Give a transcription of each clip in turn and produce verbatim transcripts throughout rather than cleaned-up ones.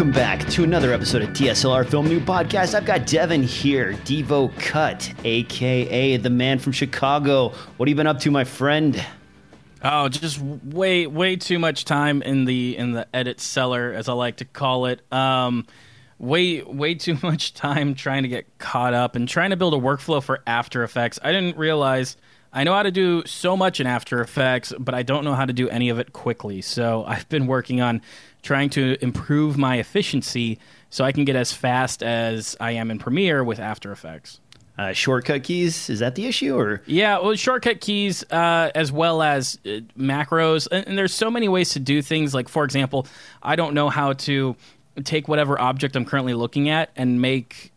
Welcome back to another episode of D S L R Film Noob Podcast. I've got Devin here, Devo Cut, a k a the man from Chicago. What have you been up to, my friend? Oh, just way, way too much time in the in the edit cellar, as I like to call it. Um, way, way too much time trying to get caught up and trying to build a workflow for After Effects. I didn't realize... I know how to do so much in After Effects, but I don't know how to do any of it quickly. So I've been working on trying to improve my efficiency so I can get as fast as I am in Premiere with After Effects. Uh, shortcut keys, is that the issue? Or Yeah, well, shortcut keys uh, as well as uh, macros. And, and there's so many ways to do things. Like, for example, I don't know how to take whatever object I'm currently looking at and make...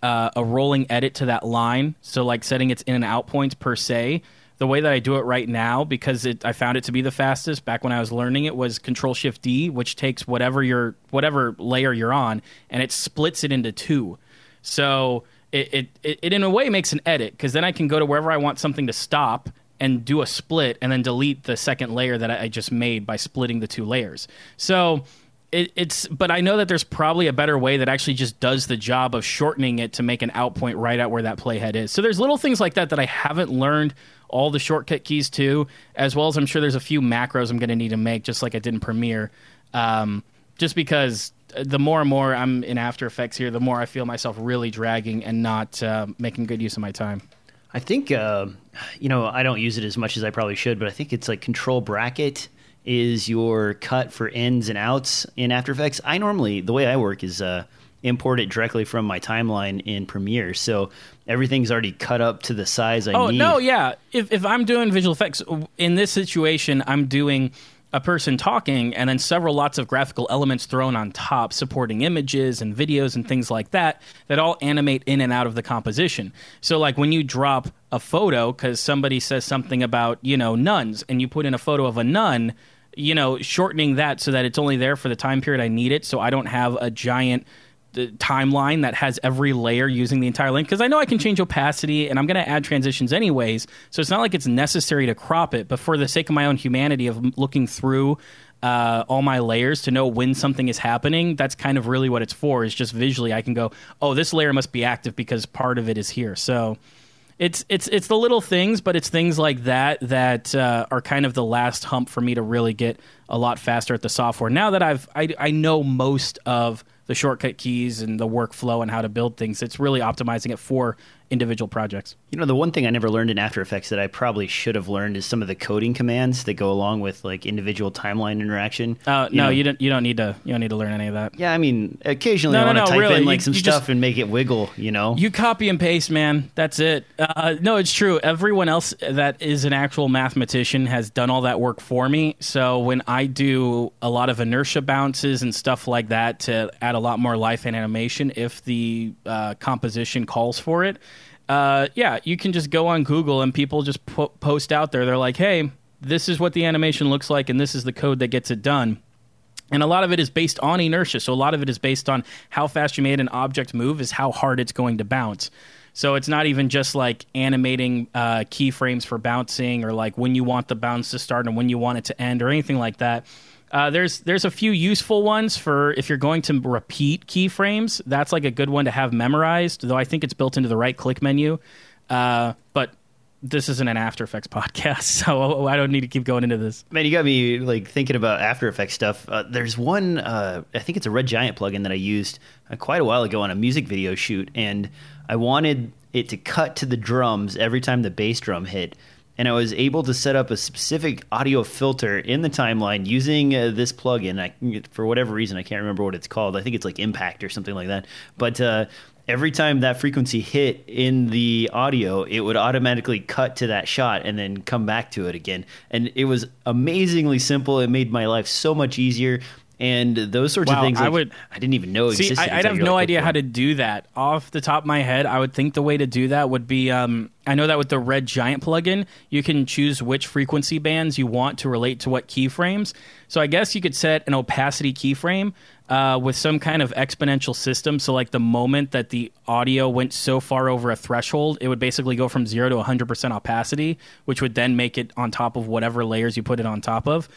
Uh, a rolling edit to that line, so like setting its in and out points per se. The way that I do it right now, because it, I found it to be the fastest back when I was learning it, was Control-Shift-D, which takes whatever your whatever layer you're on and it splits it into two. So it it, it, it in a way makes an edit, because then I can go to wherever I want something to stop and do a split and then delete the second layer that I, I just made by splitting the two layers. So... It, it's, but I know that there's probably a better way that actually just does the job of shortening it to make an out point right out where that playhead is. So there's little things like that that I haven't learned all the shortcut keys to, as well as I'm sure there's a few macros I'm going to need to make, just like I did in Premiere. Um, just because the more and more I'm in After Effects here, the more I feel myself really dragging and not uh, making good use of my time. I think, uh, you know, I don't use it as much as I probably should, but I think it's like control bracket is your cut for ins and outs in After Effects. I normally, the way I work is uh, import it directly from my timeline in Premiere. So everything's already cut up to the size I oh, need. Oh, no, yeah. If if I'm doing visual effects, in this situation, I'm doing a person talking and then several lots of graphical elements thrown on top, supporting images and videos and things like that, that all animate in and out of the composition. So like when you drop a photo, because somebody says something about, you know, nuns, and you put in a photo of a nun, you know, shortening that so that it's only there for the time period I need it, so I don't have a giant uh, timeline that has every layer using the entire length, because I know I can change opacity, and I'm going to add transitions anyways, so it's not like it's necessary to crop it, but for the sake of my own humanity of looking through uh, all my layers to know when something is happening, that's kind of really what it's for, is just visually I can go, oh, this layer must be active because part of it is here, so... It's it's it's the little things, but it's things like that that uh, are kind of the last hump for me to really get a lot faster at the software. Now that I've I, I know most of the shortcut keys and the workflow and how to build things, it's really optimizing it for individual projects. You know, the one thing I never learned in After Effects that I probably should have learned is some of the coding commands that go along with like individual timeline interaction. Oh uh, no, know? you don't. You don't need to. You don't need to learn any of that. Yeah, I mean, occasionally no, I want to no, no, type really. in like you, some you stuff just, and make it wiggle. You know, you copy and paste, man. That's it. Uh, no, it's true. Everyone else that is an actual mathematician has done all that work for me. So when I do a lot of inertia bounces and stuff like that to add a lot more life and animation, if the uh, composition calls for it. Uh, yeah, you can just go on Google and people just po- post out there. They're like, hey, this is what the animation looks like and this is the code that gets it done. And a lot of it is based on inertia. So a lot of it is based on how fast you made an object move is how hard it's going to bounce. So it's not even just like animating uh, keyframes for bouncing or like when you want the bounce to start and when you want it to end or anything like that. Uh, there's there's a few useful ones for if you're going to repeat keyframes. That's like a good one to have memorized, though I think it's built into the right-click menu. Uh, but this isn't an After Effects podcast, so I don't need to keep going into this. Man, you got me like thinking about After Effects stuff. Uh, there's one, uh, I think it's a Red Giant plugin that I used uh, quite a while ago on a music video shoot, and I wanted it to cut to the drums every time the bass drum hit. And I was able to set up a specific audio filter in the timeline using uh, this plugin. I, for whatever reason, I can't remember what it's called. I think it's like Impact or something like that. But uh, every time that frequency hit in the audio, it would automatically cut to that shot and then come back to it again. And it was amazingly simple. It made my life so much easier. And those sorts wow, of things, like, I, would, I didn't even know existed. See, I, I'd have no idea how to do that. Off the top of my head, I would think the way to do that would be, um, I know that with the Red Giant plugin, you can choose which frequency bands you want to relate to what keyframes. So I guess you could set an opacity keyframe uh, with some kind of exponential system. So like the moment that the audio went so far over a threshold, it would basically go from zero to one hundred percent opacity, which would then make it on top of whatever layers you put it on top of.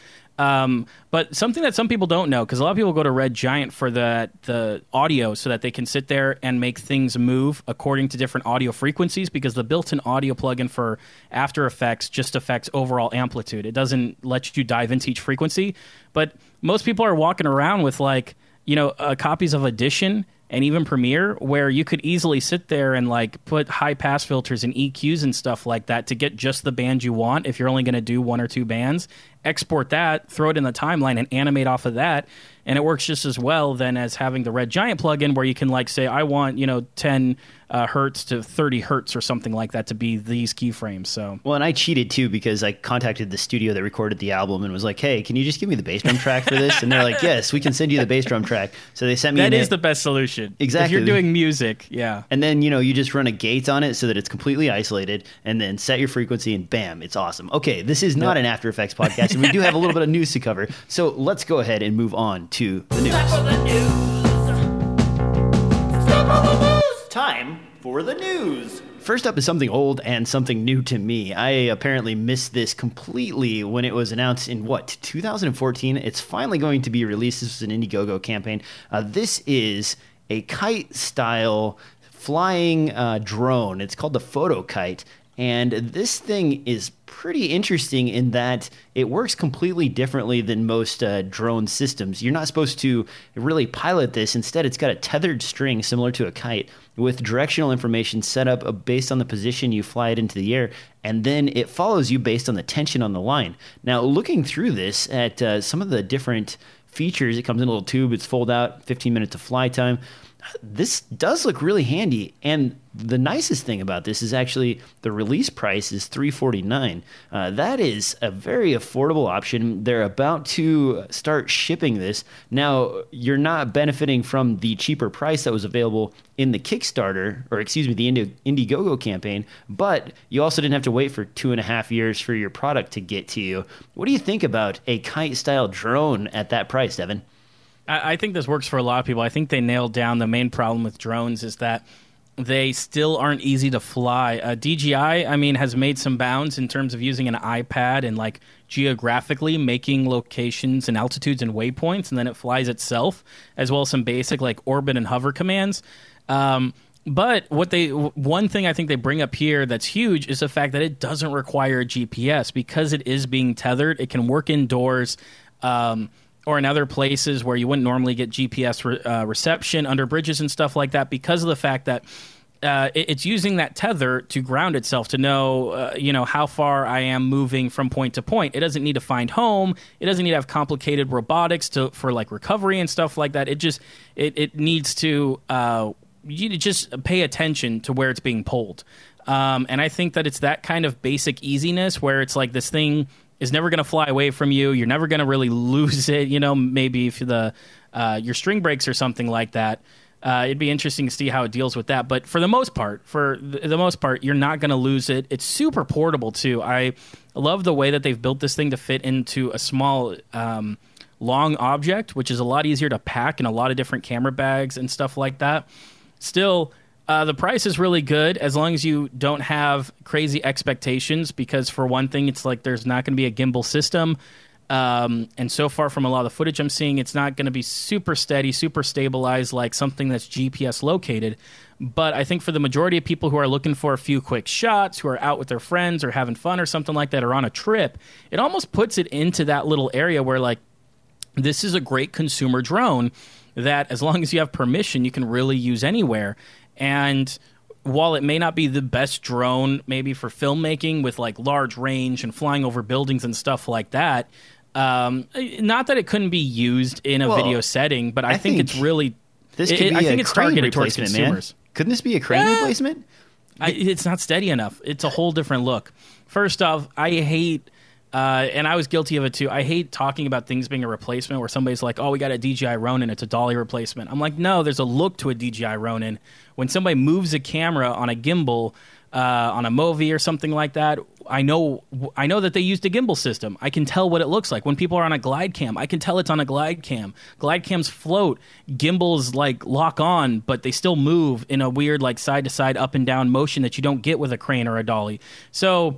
Um, but something that some people don't know, because a lot of people go to Red Giant for the, the audio so that they can sit there and make things move according to different audio frequencies, because the built-in audio plugin for After Effects just affects overall amplitude. It doesn't let you dive into each frequency. But most people are walking around with, like, you know, uh, copies of Audition and even Premiere, where you could easily sit there and, like, put high pass filters and E Qs and stuff like that to get just the band you want if you're only going to do one or two bands. Export that, throw it in the timeline, and animate off of that, and it works just as well then as having the Red Giant plugin, where you can, like, say, I want, you know, ten uh, hertz to thirty hertz or something like that to be these keyframes. So well, and I cheated too, because I contacted the studio that recorded the album and was like, hey, can you just give me the bass drum track for this? And they're like, yes, we can send you the bass drum track. So they sent me that is it. The best solution. Exactly. If you're doing music, yeah. And then, you know, you just run a gate on it so that it's completely isolated, and then set your frequency, and bam, it's awesome. Okay, this is not yep. an After Effects podcast. And we do have a little bit of news to cover, so let's go ahead and move on to the news. Time for the news. Time for the news. First up is something old and something new to me. I apparently missed this completely when it was announced in, what, two thousand fourteen? It's finally going to be released. This was an Indiegogo campaign. Uh, this is a kite-style flying uh, drone. It's called the Photokite. And this thing is pretty interesting in that it works completely differently than most uh, drone systems. You're not supposed to really pilot this. Instead, it's got a tethered string similar to a kite with directional information set up based on the position you fly it into the air, and then it follows you based on the tension on the line. Now, looking through this at uh, some of the different features, it comes in a little tube, it's fold out, fifteen minutes of fly time. This does look really handy, and the nicest thing about this is actually the release price is three hundred forty-nine dollars. Uh, that is a very affordable option. They're about to start shipping this. Now, you're not benefiting from the cheaper price that was available in the Kickstarter, or excuse me, the Indiegogo campaign, but you also didn't have to wait for two and a half years for your product to get to you. What do you think about a kite-style drone at that price, Devin? I think this works for a lot of people. I think they nailed down the main problem with drones is that they still aren't easy to fly. Uh, D J I, I mean, has made some bounds in terms of using an iPad and, like, geographically making locations and altitudes and waypoints, and then it flies itself, as well as some basic, like, orbit and hover commands. Um, but what they one thing I think they bring up here that's huge is the fact that it doesn't require a G P S because it is being tethered. It can work indoors. Um, or in other places where you wouldn't normally get G P S re- uh, reception under bridges and stuff like that, because of the fact that uh, it, it's using that tether to ground itself, to know uh, you know how far I am moving from point to point. It doesn't need to find home. It doesn't need to have complicated robotics to for like recovery and stuff like that. It just it, it needs to uh, you just pay attention to where it's being pulled. Um, and I think that it's that kind of basic easiness where it's like this thing is never going to fly away from you. You're never going to really lose it. You know, maybe if the uh, your string breaks or something like that, uh, it'd be interesting to see how it deals with that. But for the most part, for the most part, you're not going to lose it. It's super portable too. I love the way that they've built this thing to fit into a small, um, long object, which is a lot easier to pack in a lot of different camera bags and stuff like that. Still, Uh, the price is really good as long as you don't have crazy expectations, because for one thing, it's like there's not going to be a gimbal system. Um, and so far from a lot of the footage I'm seeing, it's not going to be super steady, super stabilized like something that's G P S located. But I think for the majority of people who are looking for a few quick shots, who are out with their friends or having fun or something like that, or on a trip, it almost puts it into that little area where, like, this is a great consumer drone that as long as you have permission, you can really use anywhere. And while it may not be the best drone maybe for filmmaking with, like, large range and flying over buildings and stuff like that, um, not that it couldn't be used in a well, video setting, but I, I think, think it's really this it, could be I a think it's targeted towards consumers. Man. Couldn't this be a crane yeah. replacement? I, it's not steady enough. It's a whole different look. First off, I hate Uh, and I was guilty of it too. I hate talking about things being a replacement where somebody's like, oh, we got a D J I Ronin, it's a dolly replacement. I'm like, no, there's a look to a D J I Ronin. When somebody moves a camera on a gimbal, uh, on a Movi or something like that, I know I know that they used a gimbal system. I can tell what it looks like. When people are on a glide cam, I can tell it's on a glide cam. Glide cams float. Gimbals, like, lock on, but they still move in a weird, like, side-to-side, up-and-down motion that you don't get with a crane or a dolly. So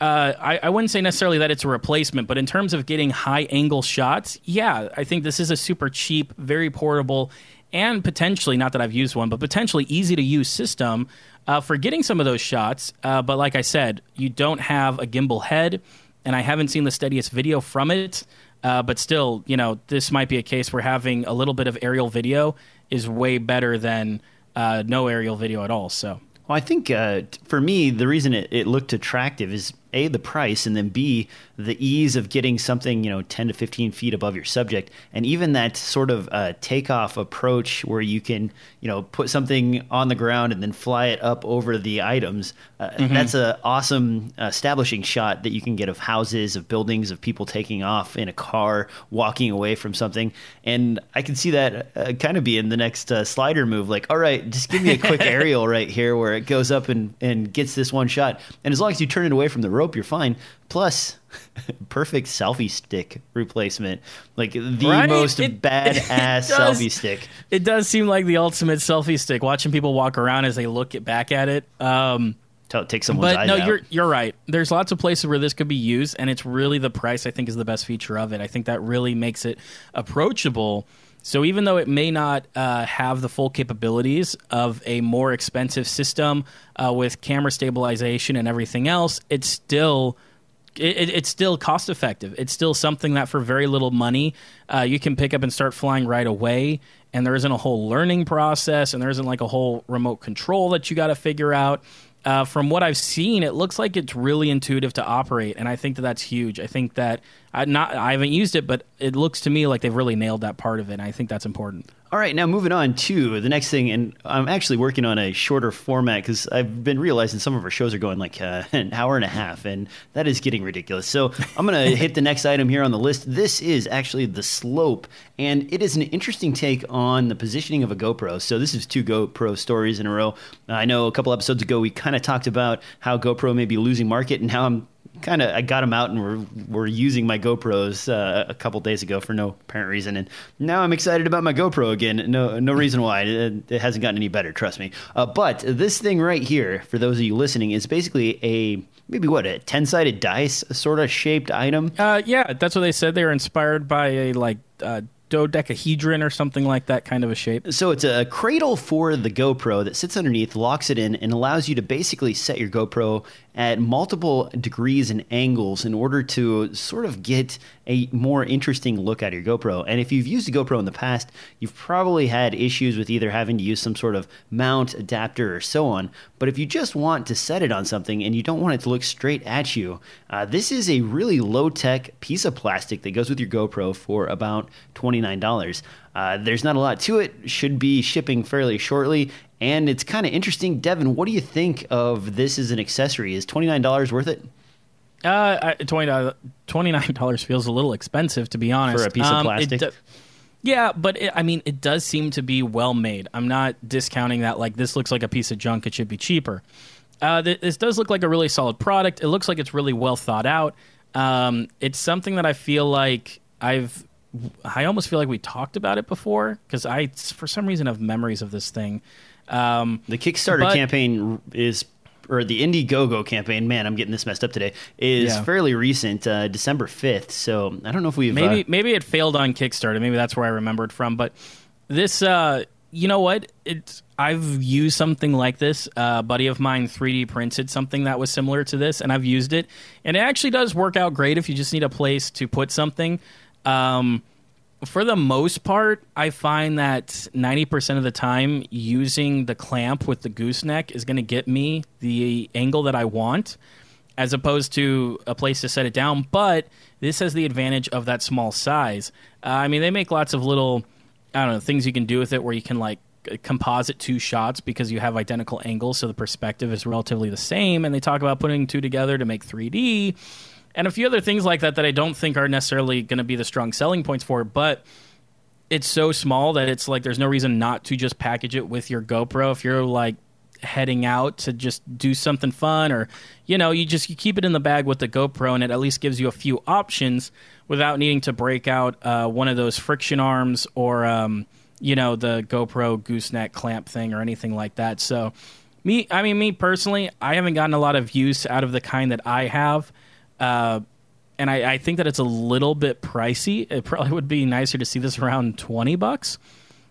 Uh, I, I wouldn't say necessarily that it's a replacement, but in terms of getting high angle shots, yeah, I think this is a super cheap, very portable, and potentially, not that I've used one, but potentially easy to use system uh, for getting some of those shots. Uh, but like I said, you don't have a gimbal head, and I haven't seen the steadiest video from it. Uh, but still, you know, this might be a case where having a little bit of aerial video is way better than uh, no aerial video at all. So, well, I think uh, for me, the reason it, it looked attractive is A, the price, and then B, the ease of getting something, you know, ten to fifteen feet above your subject. And even that sort of uh, takeoff approach where you can, you know, put something on the ground and then fly it up over the items. Uh, mm-hmm. That's an awesome establishing shot that you can get of houses, of buildings, of people taking off in a car, walking away from something. And I can see that uh, kind of be in the next uh, slider move. Like, all right, just give me a quick aerial right here where it goes up and, and gets this one shot. And as long as you turn it away from the rope, you're fine. Plus, perfect selfie stick replacement. Like the right? most it, badass it does, selfie stick. It does seem like the ultimate selfie stick. Watching people walk around as they look back at it. Um, Take someone's but eyes no, out. You're, you're right. There's lots of places where this could be used, and it's really the price, I think, is the best feature of it. I think that really makes it approachable. So even though it may not uh, have the full capabilities of a more expensive system uh, with camera stabilization and everything else, it's still it, it's still cost effective. It's still something that for very little money uh, you can pick up and start flying right away. And there isn't a whole learning process, and there isn't like a whole remote control that you got to figure out. Uh, from what I've seen, it looks like it's really intuitive to operate, and I think that that's huge. I think that I not I haven't used it, but it looks to me like they've really nailed that part of it, and I think that's important. All right, now moving on to the next thing, and I'm actually working on a shorter format because I've been realizing some of our shows are going like uh, an hour and a half, and that is getting ridiculous. So I'm going to hit the next item here on the list. This is actually the slope, and it is an interesting take on the positioning of a GoPro. So this is two GoPro stories in a row. I know a couple episodes ago we kind of talked about how GoPro may be losing market, and how I'm kind of I got them out and we're, we're using my GoPros uh, a couple days ago for no apparent reason, and now I'm excited about my GoPro again. No, no reason why. It, it hasn't gotten any better, trust me. Uh, but this thing right here, for those of you listening, is basically a maybe what a ten-sided dice sort of shaped item. Uh, yeah, that's what they said. They were inspired by a like. Uh, dodecahedron or something like that kind of a shape. So it's a cradle for the GoPro that sits underneath, locks it in, and allows you to basically set your GoPro at multiple degrees and angles in order to sort of get a more interesting look out of your GoPro. And if you've used a GoPro in the past, you've probably had issues with either having to use some sort of mount, adapter, or so on. But if you just want to set it on something and you don't want it to look straight at you, uh, this is a really low-tech piece of plastic that goes with your GoPro for about twenty-nine dollars. Uh, there's not a lot to it. Should be shipping fairly shortly. And it's kind of interesting. Devin, what do you think of this as an accessory? Is twenty-nine dollars worth it? Uh, twenty dollars, twenty-nine dollars feels a little expensive, to be honest. For a piece um, of plastic? It, yeah, but it, I mean, it does seem to be well made. I'm not discounting that. Like, this looks like a piece of junk. It should be cheaper. Uh, th- this does look like a really solid product. It looks like it's really well thought out. Um, it's something that I feel like I've... I almost feel like we talked about it before because I, for some reason, have memories of this thing. Um, the Kickstarter but, campaign is, or the Indiegogo campaign, man, I'm getting this messed up today, is yeah. fairly recent, uh, December fifth. So I don't know if we've... Maybe uh, maybe it failed on Kickstarter. Maybe that's where I remembered from. But this, uh, you know what? It's, I've used something like this. Uh, a buddy of mine three D printed something that was similar to this, and I've used it. And it actually does work out great if you just need a place to put something. Um, for the most part, I find that ninety percent of the time using the clamp with the gooseneck is going to get me the angle that I want as opposed to a place to set it down. But this has the advantage of that small size. Uh, I mean, they make lots of little, I don't know, things you can do with it where you can like composite two shots because you have identical angles. So the perspective is relatively the same. And they talk about putting two together to make three D. And a few other things like that that I don't think are necessarily going to be the strong selling points for it, but it's so small that it's like there's no reason not to just package it with your GoPro if you're like heading out to just do something fun or, you know, you just you keep it in the bag with the GoPro and it at least gives you a few options without needing to break out uh, one of those friction arms or, um, you know, the GoPro gooseneck clamp thing or anything like that. So me, I mean, me personally, I haven't gotten a lot of use out of the kind that I have. Uh, and I, I think that it's a little bit pricey. It probably would be nicer to see this around twenty bucks.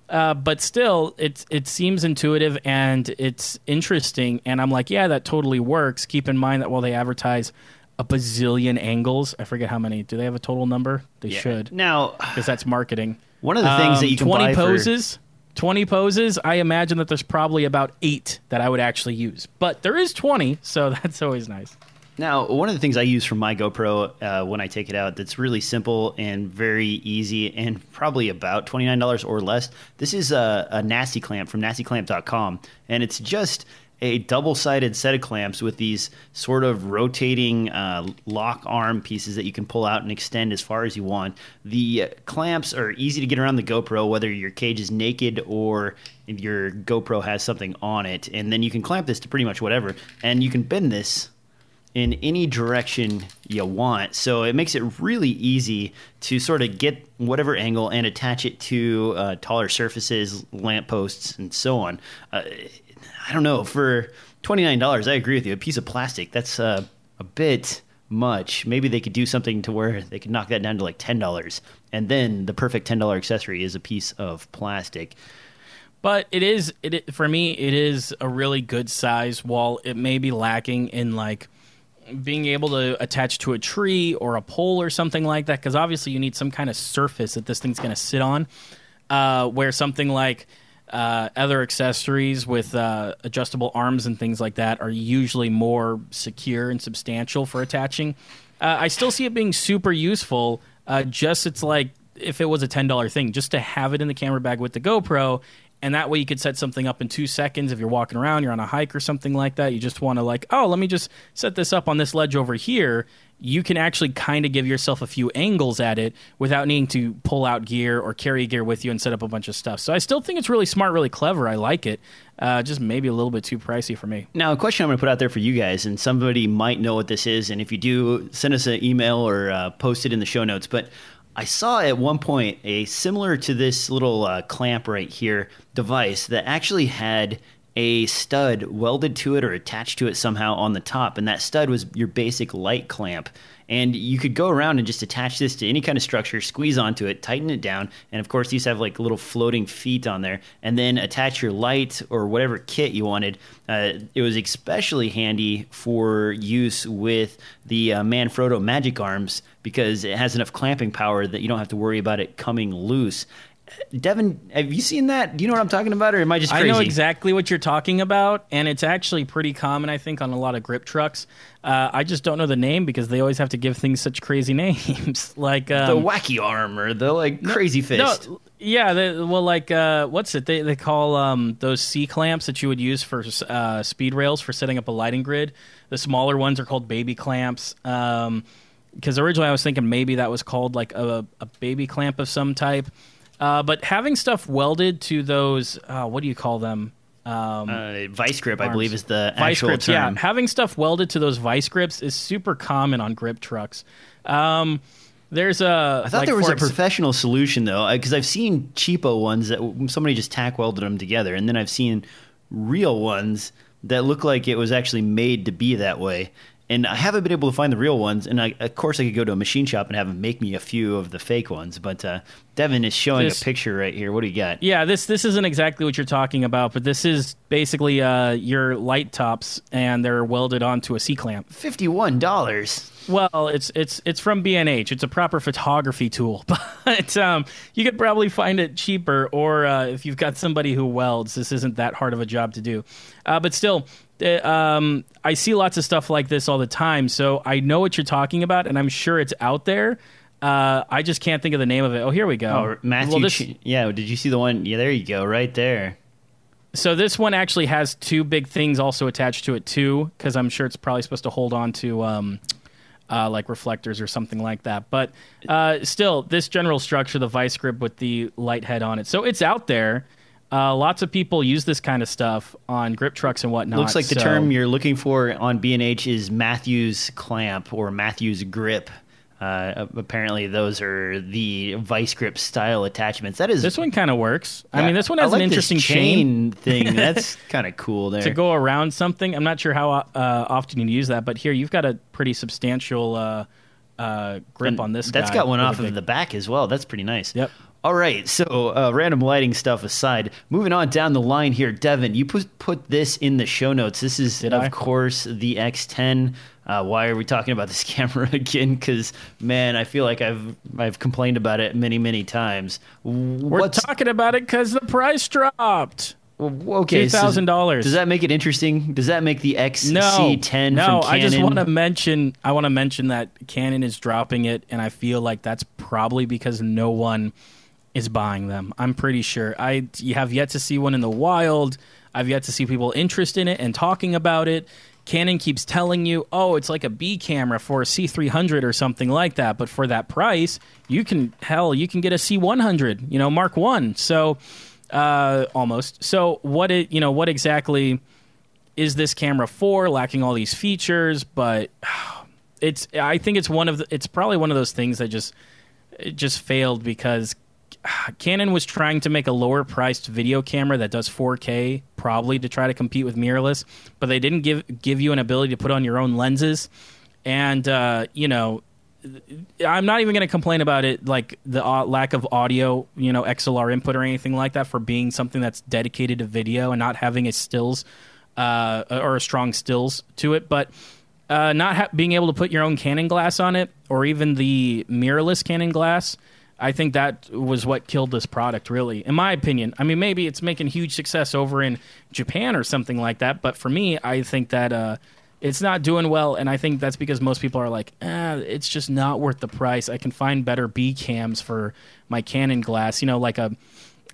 Uh, but still, it's, it seems intuitive and it's interesting. And I'm like, yeah, that totally works. Keep in mind that while they advertise a bazillion angles, I forget how many. Do they have a total number? They yeah. should. Now, because that's marketing. One of the things um, that you can twenty buy poses, for... twenty poses. I imagine that there's probably about eight that I would actually use. But there is twenty, so that's always nice. Now, one of the things I use from my GoPro uh, when I take it out that's really simple and very easy and probably about twenty-nine dollars or less, this is a, a Nasty Clamp from nasty clamp dot com, and it's just a double-sided set of clamps with these sort of rotating uh, lock arm pieces that you can pull out and extend as far as you want. The clamps are easy to get around the GoPro, whether your cage is naked or if your GoPro has something on it, and then you can clamp this to pretty much whatever, and you can bend this in any direction you want. So it makes it really easy to sort of get whatever angle and attach it to uh, taller surfaces, lampposts, and so on. Uh, I don't know, for twenty-nine dollars, I agree with you, a piece of plastic, that's uh, a bit much. Maybe they could do something to where they could knock that down to like ten dollars. And then the perfect ten dollars accessory is a piece of plastic. But it is, it, for me, it is a really good size, while it may be lacking in like being able to attach to a tree or a pole or something like that, because obviously you need some kind of surface that this thing's going to sit on, uh, where something like uh, other accessories with uh, adjustable arms and things like that are usually more secure and substantial for attaching. Uh, I still see it being super useful, uh, just it's like if it was a ten dollar thing, just to have it in the camera bag with the GoPro. And that way you could set something up in two seconds. If you're walking around, you're on a hike or something like that, you just want to like, oh, let me just set this up on this ledge over here. You can actually kind of give yourself a few angles at it without needing to pull out gear or carry gear with you and set up a bunch of stuff. So I still think it's really smart, really clever. I like it. Uh, just maybe a little bit too pricey for me. Now, a question I'm going to put out there for you guys, and somebody might know what this is. And if you do, send us an email or uh, post it in the show notes. But I saw at one point a similar to this little uh, clamp right here device that actually had a stud welded to it or attached to it somehow on the top. And that stud was your basic light clamp. And you could go around and just attach this to any kind of structure, squeeze onto it, tighten it down. And of course, these have like little floating feet on there, and then attach your light or whatever kit you wanted. Uh, it was especially handy for use with the uh, Manfrotto Magic Arms, because it has enough clamping power that you don't have to worry about it coming loose. Devin, have you seen that? Do you know what I'm talking about, or am I just crazy? I know exactly what you're talking about, and it's actually pretty common, I think, on a lot of grip trucks. Uh, I just don't know the name because they always have to give things such crazy names, like um, the wacky arm or the like crazy no, fist. No, yeah, they, well, like uh, what's it? They they call um, those C clamps that you would use for uh, speed rails for setting up a lighting grid. The smaller ones are called baby clamps. Um, because originally I was thinking maybe that was called like a, a baby clamp of some type. Uh, but having stuff welded to those, uh, what do you call them? Um, uh, vice grip, arms. I believe, is the vice actual grips, term. Yeah, having stuff welded to those vice grips is super common on grip trucks. Um, there's a. I thought like, there was a ex- professional solution though, because I've seen cheapo ones that somebody just tack welded them together, and then I've seen real ones that look like it was actually made to be that way. And I haven't been able to find the real ones. And, I, of course, I could go to a machine shop and have them make me a few of the fake ones. But uh, Devin is showing this, a picture right here. What do you got? Yeah, this this isn't exactly what you're talking about. But this is basically uh, your light tops, and they're welded onto a C-clamp. fifty-one dollars. Well, it's it's it's from B and H. It's a proper photography tool. But um, you could probably find it cheaper. Or uh, if you've got somebody who welds, this isn't that hard of a job to do. Uh, but still... Um, I see lots of stuff like this all the time, so I know what you're talking about, and I'm sure it's out there. Uh, I just can't think of the name of it. Oh, here we go. Oh, Matthew. Well, this, yeah, did you see the one? Yeah, there you go, right there. So this one actually has two big things also attached to it, too, because I'm sure it's probably supposed to hold on to um, uh, like reflectors or something like that. But uh, still, this general structure, the vice grip with the light head on it. So it's out there. Uh, lots of people use this kind of stuff on grip trucks and whatnot. Looks like so. The term you're looking for on B and H is Matthews clamp or Matthews grip. Uh, Uh, apparently those are the vice grip style attachments. That is this one kind of works. Yeah, I mean, this one has like an interesting chain, chain thing. That's kind of cool there to go around something. I'm not sure how uh, often you use that, but here you've got a pretty substantial uh, uh, grip and on this. That's guy got one off big. of the back as well. That's pretty nice. Yep. All right, so uh, random lighting stuff aside, moving on down the line here, Devin, you put put this in the show notes. This is, Did of I? course, the X ten. Uh, why are we talking about this camera again? Because, man, I feel like I've I've complained about it many, many times. We're What's... talking about it because the price dropped. Well, okay, two thousand dollars. So does that make it interesting? Does that make the X C ten no, from no, Canon? No, I just want to mention I want to mention that Canon is dropping it, and I feel like that's probably because no one is buying them. I'm pretty sure. I have yet to see one in the wild. I've yet to see people interested in it and talking about it. Canon keeps telling you, oh, it's like a B camera for a C three hundred or something like that. But for that price, you can, hell, you can get a C one hundred, you know, Mark one. So, uh, almost. So what it, you know, what exactly is this camera for? Lacking all these features, but it's, I think it's one of the, it's probably one of those things that just, it just failed because Canon was trying to make a lower-priced video camera that does four K, probably to try to compete with mirrorless, but they didn't give give you an ability to put on your own lenses. And uh, you know, I'm not even going to complain about it, like the uh, lack of audio, you know, X L R input or anything like that, for being something that's dedicated to video and not having a stills uh, or a strong stills to it, but. Uh, not ha- being able to put your own Canon glass on it, or even the mirrorless Canon glass. I think that was what killed this product, really, in my opinion. I mean, maybe it's making huge success over in Japan or something like that, but for me, I think that uh, it's not doing well, and I think that's because most people are like, eh, it's just not worth the price. I can find better B cams for my Canon glass, you know, like a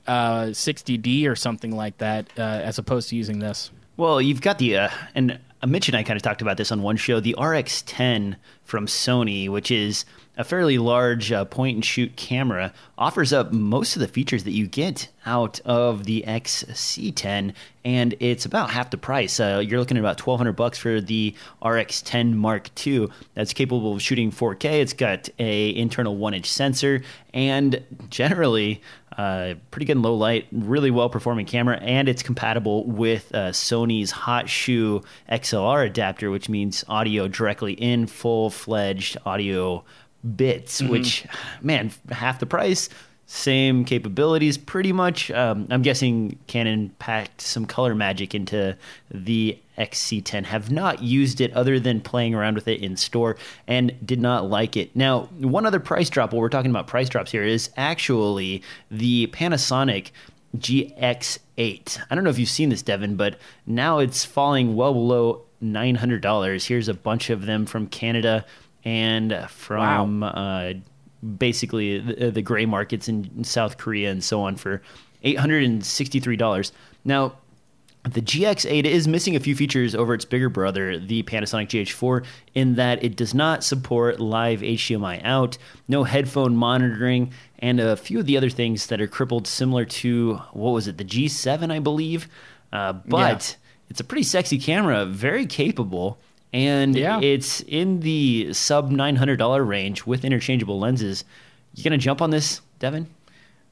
uh, sixty D or something like that, uh, as opposed to using this. Well, you've got the... Uh, and Mitch and I kind of talked about this on one show, the R X ten from Sony, which is... a fairly large uh, point-and-shoot camera, offers up most of the features that you get out of the X C ten, and it's about half the price. Uh, you're looking at about twelve hundred bucks for the R X ten Mark two. That's capable of shooting four K. It's got a internal one-inch sensor, and generally, uh, pretty good in low light, really well-performing camera, and it's compatible with uh, Sony's Hot Shoe X L R adapter, which means audio directly in, full-fledged audio bits, mm-hmm. which, man, half the price, same capabilities pretty much. Um, I'm guessing Canon packed some color magic into the X C ten. Have not used it other than playing around with it in store and did not like it. Now, one other price drop, while we're talking about price drops here, is actually the Panasonic G X eight. I don't know if you've seen this, Devin, but now it's falling well below nine hundred dollars. Here's a bunch of them from Canada and from wow. uh, basically the, the gray markets in South Korea and so on for eight hundred sixty-three dollars. Now, the G X eight is missing a few features over its bigger brother, the Panasonic G H four, in that it does not support live H D M I out, no headphone monitoring, and a few of the other things that are crippled similar to, what was it, the G seven, I believe? Uh, but yeah. It's a pretty sexy camera, very capable. And yeah. It's in the sub nine hundred dollars range with interchangeable lenses. You gonna jump on this, Devin?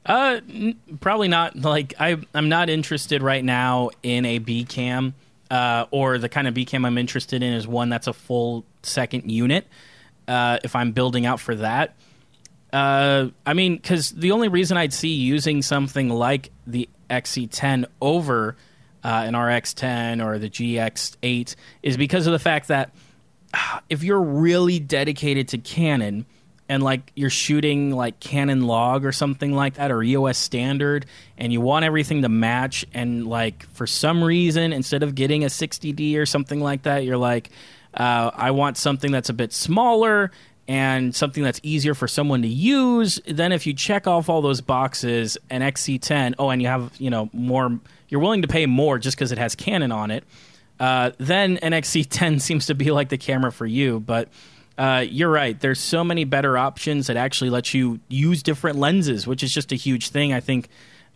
Uh, n- probably not. Like I, I'm not interested right now in a B cam. Uh, or the kind of B cam I'm interested in is one that's a full second unit. Uh, if I'm building out for that. Uh, I mean, because the only reason I'd see using something like the X C ten over Uh, an R X ten or the G X eight is because of the fact that uh, if you're really dedicated to Canon and like you're shooting like Canon log or something like that, or E O S standard, and you want everything to match, and like for some reason instead of getting a sixty D or something like that, you're like, uh, I want something that's a bit smaller and something that's easier for someone to use. Then if you check off all those boxes, an X C ten, oh, and you have, you know, more. You're willing to pay more just because it has Canon on it, uh, then an X C ten seems to be like the camera for you. But uh, you're right. There's so many better options that actually let you use different lenses, which is just a huge thing. I think,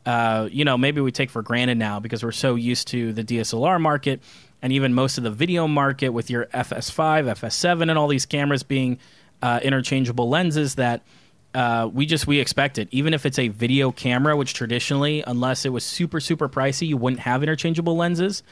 uh, you know, maybe we take for granted now because we're so used to the D S L R market and even most of the video market with your F S five, F S seven, and all these cameras being uh, interchangeable lenses that uh, we just, we expect it. Even if it's a video camera, which traditionally, unless it was super, super pricey, you wouldn't have interchangeable lenses.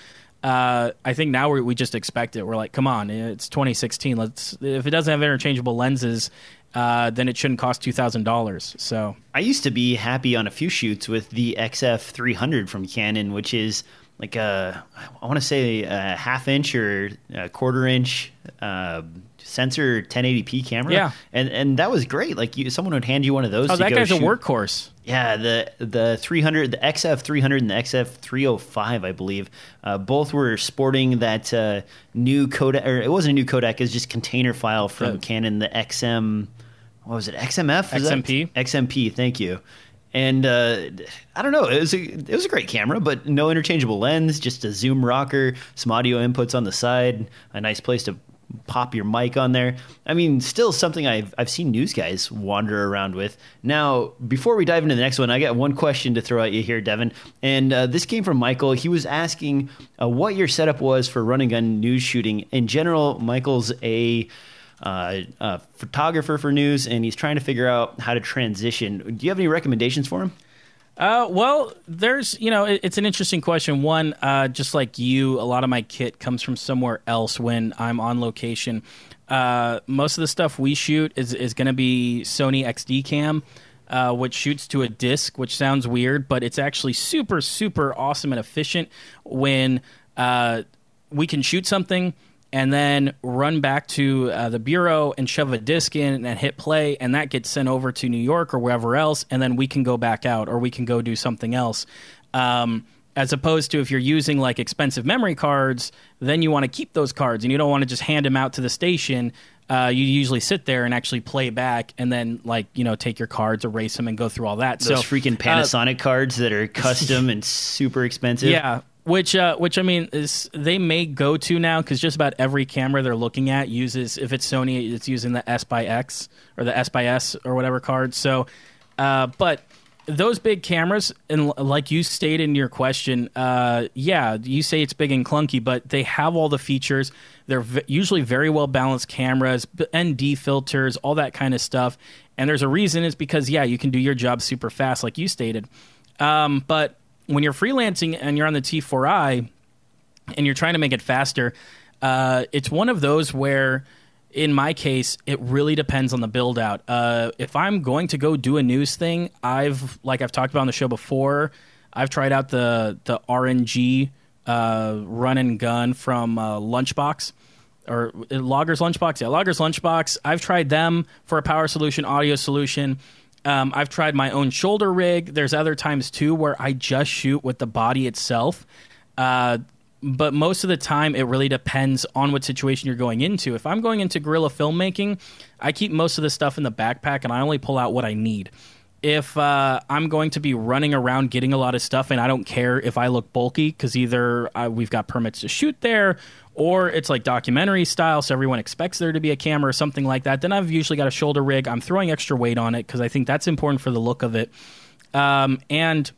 Uh, I think now we we just expect it. We're like, come on, it's twenty sixteen. Let's, if it doesn't have interchangeable lenses, uh, then it shouldn't cost two thousand dollars. So I used to be happy on a few shoots with the X F three hundred from Canon, which is like a, I want to say a half inch or a quarter inch uh, sensor ten eighty p camera. Yeah. And and that was great. Like you, someone would hand you one of those. Oh, to that go guy's shoot. A workhorse. Yeah, the the three hundred, the X F three hundred and the X F three oh five, I believe, uh, both were sporting that uh, new codec, or it wasn't a new codec, it's just container file from right. Canon, the X M, what was it, X M F? Was X M P. That? X M P, thank you. And uh, I don't know, it was, a, it was a great camera, but no interchangeable lens, just a zoom rocker, some audio inputs on the side, a nice place to pop your mic on there. I mean, still something I've I've seen news guys wander around with. Now, before we dive into the next one, I got one question to throw at you here, Devin. And uh, this came from Michael. He was asking uh, what your setup was for run and gun news shooting. In general, Michael's a, uh, a photographer for news, and he's trying to figure out how to transition. Do you have any recommendations for him? Uh, well, there's, you know, it, it's an interesting question. One, uh, just like you, a lot of my kit comes from somewhere else when I'm on location. Uh, most of the stuff we shoot is, is going to be Sony X D cam, uh, which shoots to a disc, which sounds weird, but it's actually super, super awesome and efficient when uh, we can shoot something and then run back to uh, the bureau and shove a disc in and hit play, and that gets sent over to New York or wherever else, and then we can go back out or we can go do something else. Um, as opposed to if you're using like expensive memory cards, then you want to keep those cards and you don't want to just hand them out to the station. Uh, you usually sit there and actually play back and then, like, you know, take your cards, erase them, and go through all that. Those so, freaking Panasonic uh, cards that are custom and super expensive. Yeah. Which, uh, which I mean, is they may go to now because just about every camera they're looking at uses, if it's Sony, it's using the S by X or the S by S or whatever card. So, uh, but those big cameras, and like you stated in your question, uh, yeah, you say it's big and clunky, but they have all the features. They're v- usually very well balanced cameras, N D filters, all that kind of stuff. And there's a reason is because, yeah, you can do your job super fast, like you stated. Um, but when you're freelancing and you're on the T four I and you're trying to make it faster, uh, it's one of those where, in my case, it really depends on the build out. Uh, if I'm going to go do a news thing, I've, like I've talked about on the show before, I've tried out the, the R N G uh, run and gun from uh, Lunchbox. Or Logger's Lunchbox? Yeah, Logger's Lunchbox. I've tried them for a power solution, audio solution. Um, I've tried my own shoulder rig. There's other times, too, where I just shoot with the body itself. Uh, but most of the time, it really depends on what situation you're going into. If I'm going into guerrilla filmmaking, I keep most of the stuff in the backpack, and I only pull out what I need. If uh, I'm going to be running around getting a lot of stuff, and I don't care if I look bulky, because either I, we've got permits to shoot there, or it's like documentary style, so everyone expects there to be a camera or something like that, then I've usually got a shoulder rig. I'm throwing extra weight on it because I think that's important for the look of it. Um, and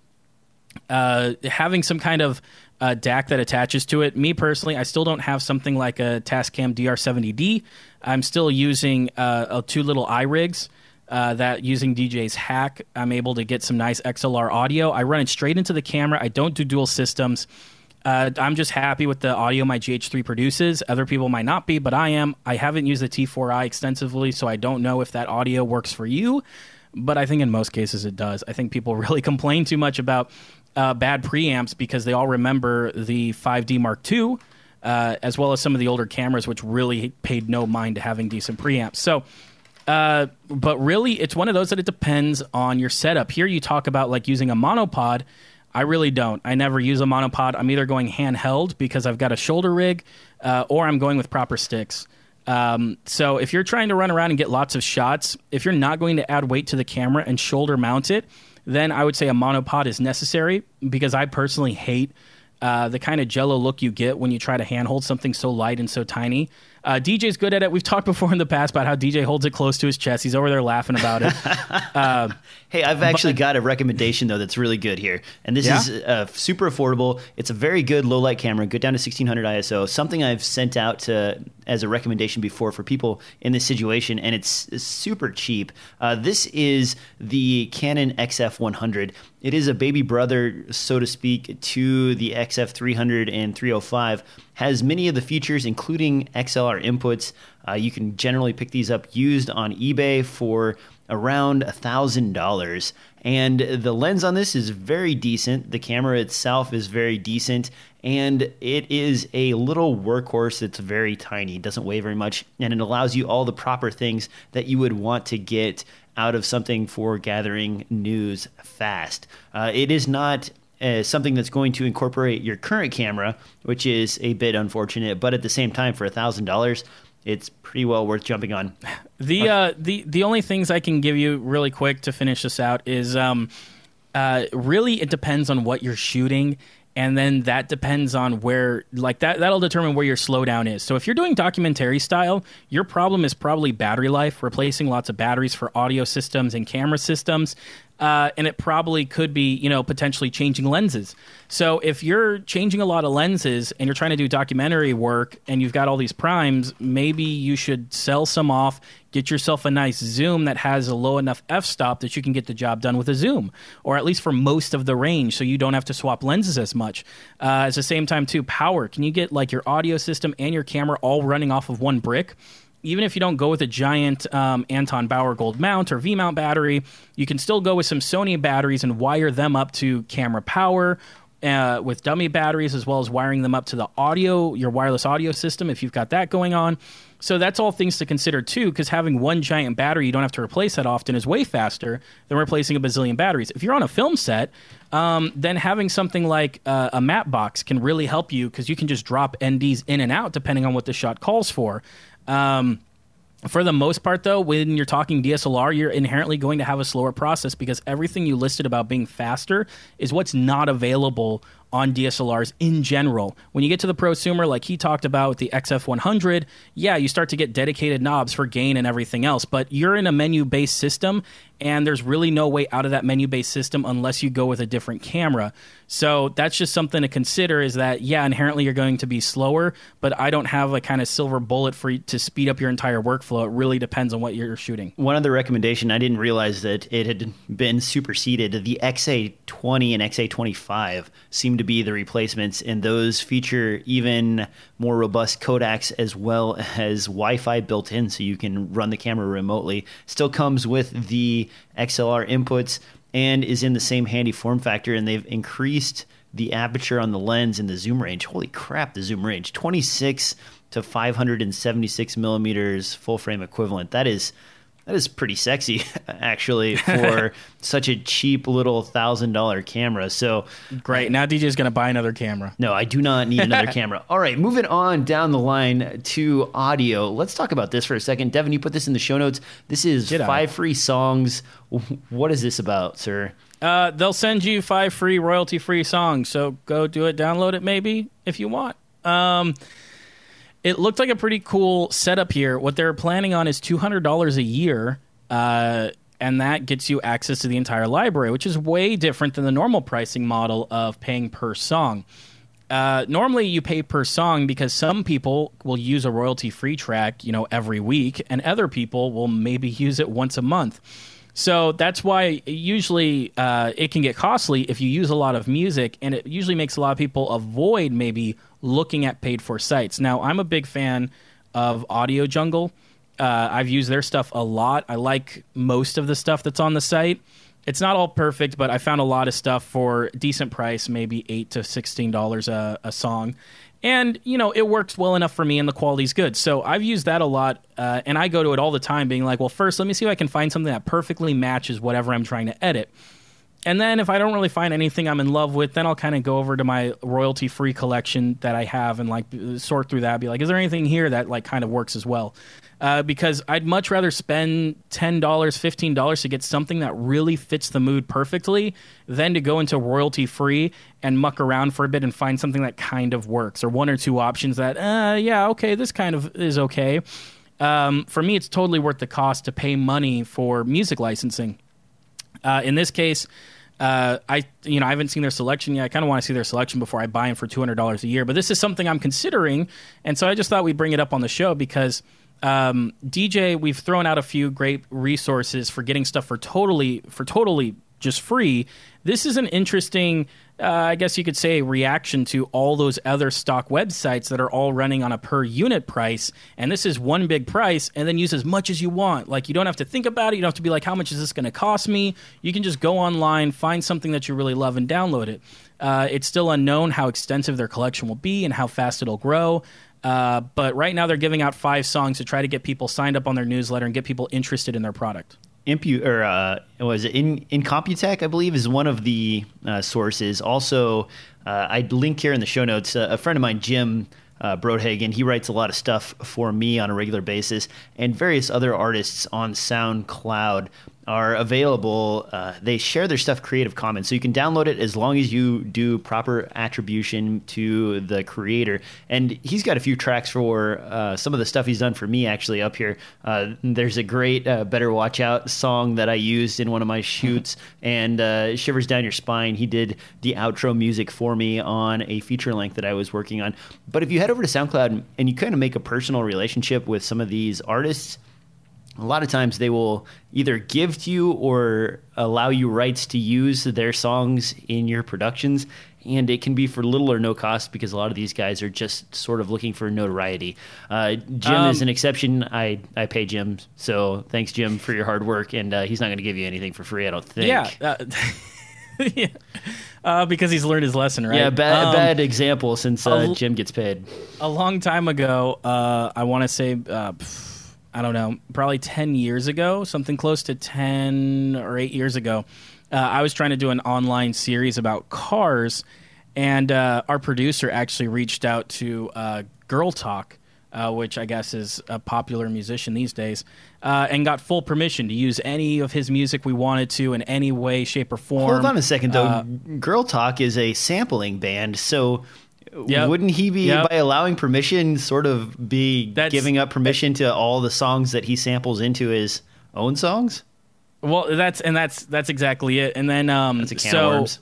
uh, having some kind of uh, D A C that attaches to it. Me personally, I still don't have something like a Tascam D R seventy D. I'm still using uh, uh, two little iRigs. Uh, that using D J's hack, I'm able to get some nice X L R audio. I run it straight into the camera. I don't do dual systems. Uh, I'm just happy with the audio my G H three produces. Other people might not be, but I am. I haven't used the T four I extensively, so I don't know if that audio works for you, but I think in most cases it does. I think people really complain too much about uh, bad preamps because they all remember the five D Mark two, uh, as well as some of the older cameras, which really paid no mind to having decent preamps. So, Uh, but really, it's one of those that it depends on your setup. Here you talk about like using a monopod. I really don't. I never use a monopod. I'm either going handheld because I've got a shoulder rig uh, or I'm going with proper sticks. Um, so if you're trying to run around and get lots of shots, if you're not going to add weight to the camera and shoulder mount it, then I would say a monopod is necessary because I personally hate uh, the kind of jello look you get when you try to handhold something so light and so tiny. Uh, D J's good at it. We've talked before in the past about how D J holds it close to his chest. He's over there laughing about it. Uh, hey, I've actually but, got a recommendation, though, that's really good here. And this yeah? is uh, super affordable. It's a very good low-light camera. Go down to sixteen hundred I S O. Something I've sent out to, as a recommendation before for people in this situation, and it's, it's super cheap. Uh, this is the Canon X F one hundred. It is a baby brother, so to speak, to the X F three hundred and three oh five. Has many of the features, including X L R inputs. Uh, you can generally pick these up used on eBay for around one thousand dollars. And the lens on this is very decent. The camera itself is very decent. And it is a little workhorse that's very tiny. It doesn't weigh very much. And it allows you all the proper things that you would want to get out of something for gathering news fast. Uh, it is not uh, something that's going to incorporate your current camera, which is a bit unfortunate, but at the same time, for one thousand dollars, it's pretty well worth jumping on. The, uh, the, the only things I can give you really quick to finish this out is um, uh, really it depends on what you're shooting. And then that depends on where, like that, that'll determine where your slowdown is. So if you're doing documentary style, your problem is probably battery life, replacing lots of batteries for audio systems and camera systems. Uh, and it probably could be, you know, potentially changing lenses. So if you're changing a lot of lenses and you're trying to do documentary work and you've got all these primes, maybe you should sell some off, get yourself a nice zoom that has a low enough f-stop that you can get the job done with a zoom, or at least for most of the range, so you don't have to swap lenses as much. Uh, at the same time, too, power. Can you get like your audio system and your camera all running off of one brick? Even if you don't go with a giant um, Anton Bauer Gold mount or V-mount battery, you can still go with some Sony batteries and wire them up to camera power uh, with dummy batteries, as well as wiring them up to the audio, your wireless audio system, if you've got that going on. So that's all things to consider, too, because having one giant battery you don't have to replace that often is way faster than replacing a bazillion batteries. If you're on a film set, um, then having something like uh, a map box can really help you, because you can just drop N Ds in and out depending on what the shot calls for. Um, for the most part, though, when you're talking D S L R, you're inherently going to have a slower process, because everything you listed about being faster is what's not available on D S L Rs in general. When you get to the prosumer, like he talked about with the X F one hundred, yeah, you start to get dedicated knobs for gain and everything else, but you're in a menu-based system, and there's really no way out of that menu-based system unless you go with a different camera. So that's just something to consider, is that, yeah, inherently you're going to be slower, but I don't have a kind of silver bullet for you to speed up your entire workflow. It really depends on what you're shooting. One other recommendation, I didn't realize that it had been superseded. The X A twenty and X A twenty-five seem to be the replacements, and those feature even more robust codecs as well as Wi-Fi built in, so you can run the camera remotely. Still comes with the X L R inputs and is in the same handy form factor, and they've increased the aperture on the lens and the zoom range. Holy crap, the zoom range. twenty-six to five seventy-six millimeters full frame equivalent. That is that is pretty sexy, actually, for such a cheap little one thousand dollars camera. So great. Now D J's going to buy another camera. No, I do not need another camera. All right, moving on down the line to audio. Let's talk about this for a second. Devin, you put this in the show notes. This is Get five out. free songs. What is this about, sir? Uh, they'll send you five free, royalty-free songs. So go do it, download it maybe if you want. Um It looked like a pretty cool setup here. What they're planning on is two hundred dollars a year, uh, and that gets you access to the entire library, which is way different than the normal pricing model of paying per song. Uh, normally, you pay per song because some people will use a royalty-free track, you know, every week, and other people will maybe use it once a month. So that's why usually uh, it can get costly if you use a lot of music, and it usually makes a lot of people avoid maybe looking at paid-for sites. Now, I'm a big fan of Audio Jungle. Uh, I've used their stuff a lot. I like most of the stuff that's on the site. It's not all perfect, but I found a lot of stuff for a decent price, maybe eight to sixteen dollars a, a song. And, you know, it works well enough for me, and the quality's good. So I've used that a lot, uh, and I go to it all the time being like, well, first, let me see if I can find something that perfectly matches whatever I'm trying to edit. And then if I don't really find anything I'm in love with, then I'll kind of go over to my royalty-free collection that I have and like sort through that. Be like, is there anything here that like kind of works as well? Uh, because I'd much rather spend ten dollars, fifteen dollars to get something that really fits the mood perfectly than to go into royalty-free and muck around for a bit and find something that kind of works, or one or two options that, uh, yeah, okay, this kind of is okay. Um, for me, it's totally worth the cost to pay money for music licensing. Uh, in this case, uh, I you know I haven't seen their selection yet. I kind of want to see their selection before I buy them for two hundred dollars a year. But this is something I'm considering, and so I just thought we'd bring it up on the show because um, D J, we've thrown out a few great resources for getting stuff for totally for totally just free. This is an interesting, uh, I guess you could say, reaction to all those other stock websites that are all running on a per unit price. And this is one big price, and then use as much as you want. Like, you don't have to think about it. You don't have to be like, how much is this going to cost me? You can just go online, find something that you really love, and download it. Uh, it's still unknown how extensive their collection will be and how fast it'll grow. Uh, but right now they're giving out five songs to try to get people signed up on their newsletter and get people interested in their product. Impu or uh, was it in in Computech, I believe, is one of the uh, sources. Also, uh, I'd link here in the show notes. Uh, a friend of mine, Jim uh, Brodhagen, he writes a lot of stuff for me on a regular basis, and various other artists on SoundCloud are available. Uh, they share their stuff Creative Commons, so you can download it as long as you do proper attribution to the creator. And he's got a few tracks for uh, some of the stuff he's done for me, actually, up here. Uh, there's a great uh, Better Watch Out song that I used in one of my shoots, and uh, Shivers Down Your Spine. He did the outro music for me on a feature length that I was working on. But if you head over to SoundCloud and you kind of make a personal relationship with some of these artists, a lot of times they will either give to you or allow you rights to use their songs in your productions. And it can be for little or no cost because a lot of these guys are just sort of looking for notoriety. Uh, Jim um, is an exception. I, I pay Jim. So thanks, Jim, for your hard work. And uh, he's not going to give you anything for free, I don't think. Yeah. Uh, yeah. Uh, because he's learned his lesson, right? Yeah, bad, um, bad example since uh, l- Jim gets paid. A long time ago, uh, I want to say... Uh, I don't know, probably ten years ago, something close to ten or eight years ago, uh, I was trying to do an online series about cars, and uh, our producer actually reached out to uh, Girl Talk, uh, which I guess is a popular musician these days, uh, and got full permission to use any of his music we wanted to in any way, shape, or form. Hold on a second, though. Uh, Girl Talk is a sampling band, so... Yep. Wouldn't he be, yep. by allowing permission, sort of be That's, giving up permission to all the songs that he samples into his own songs? Well, that's and that's that's exactly it. And then um, that's a can so, of worms.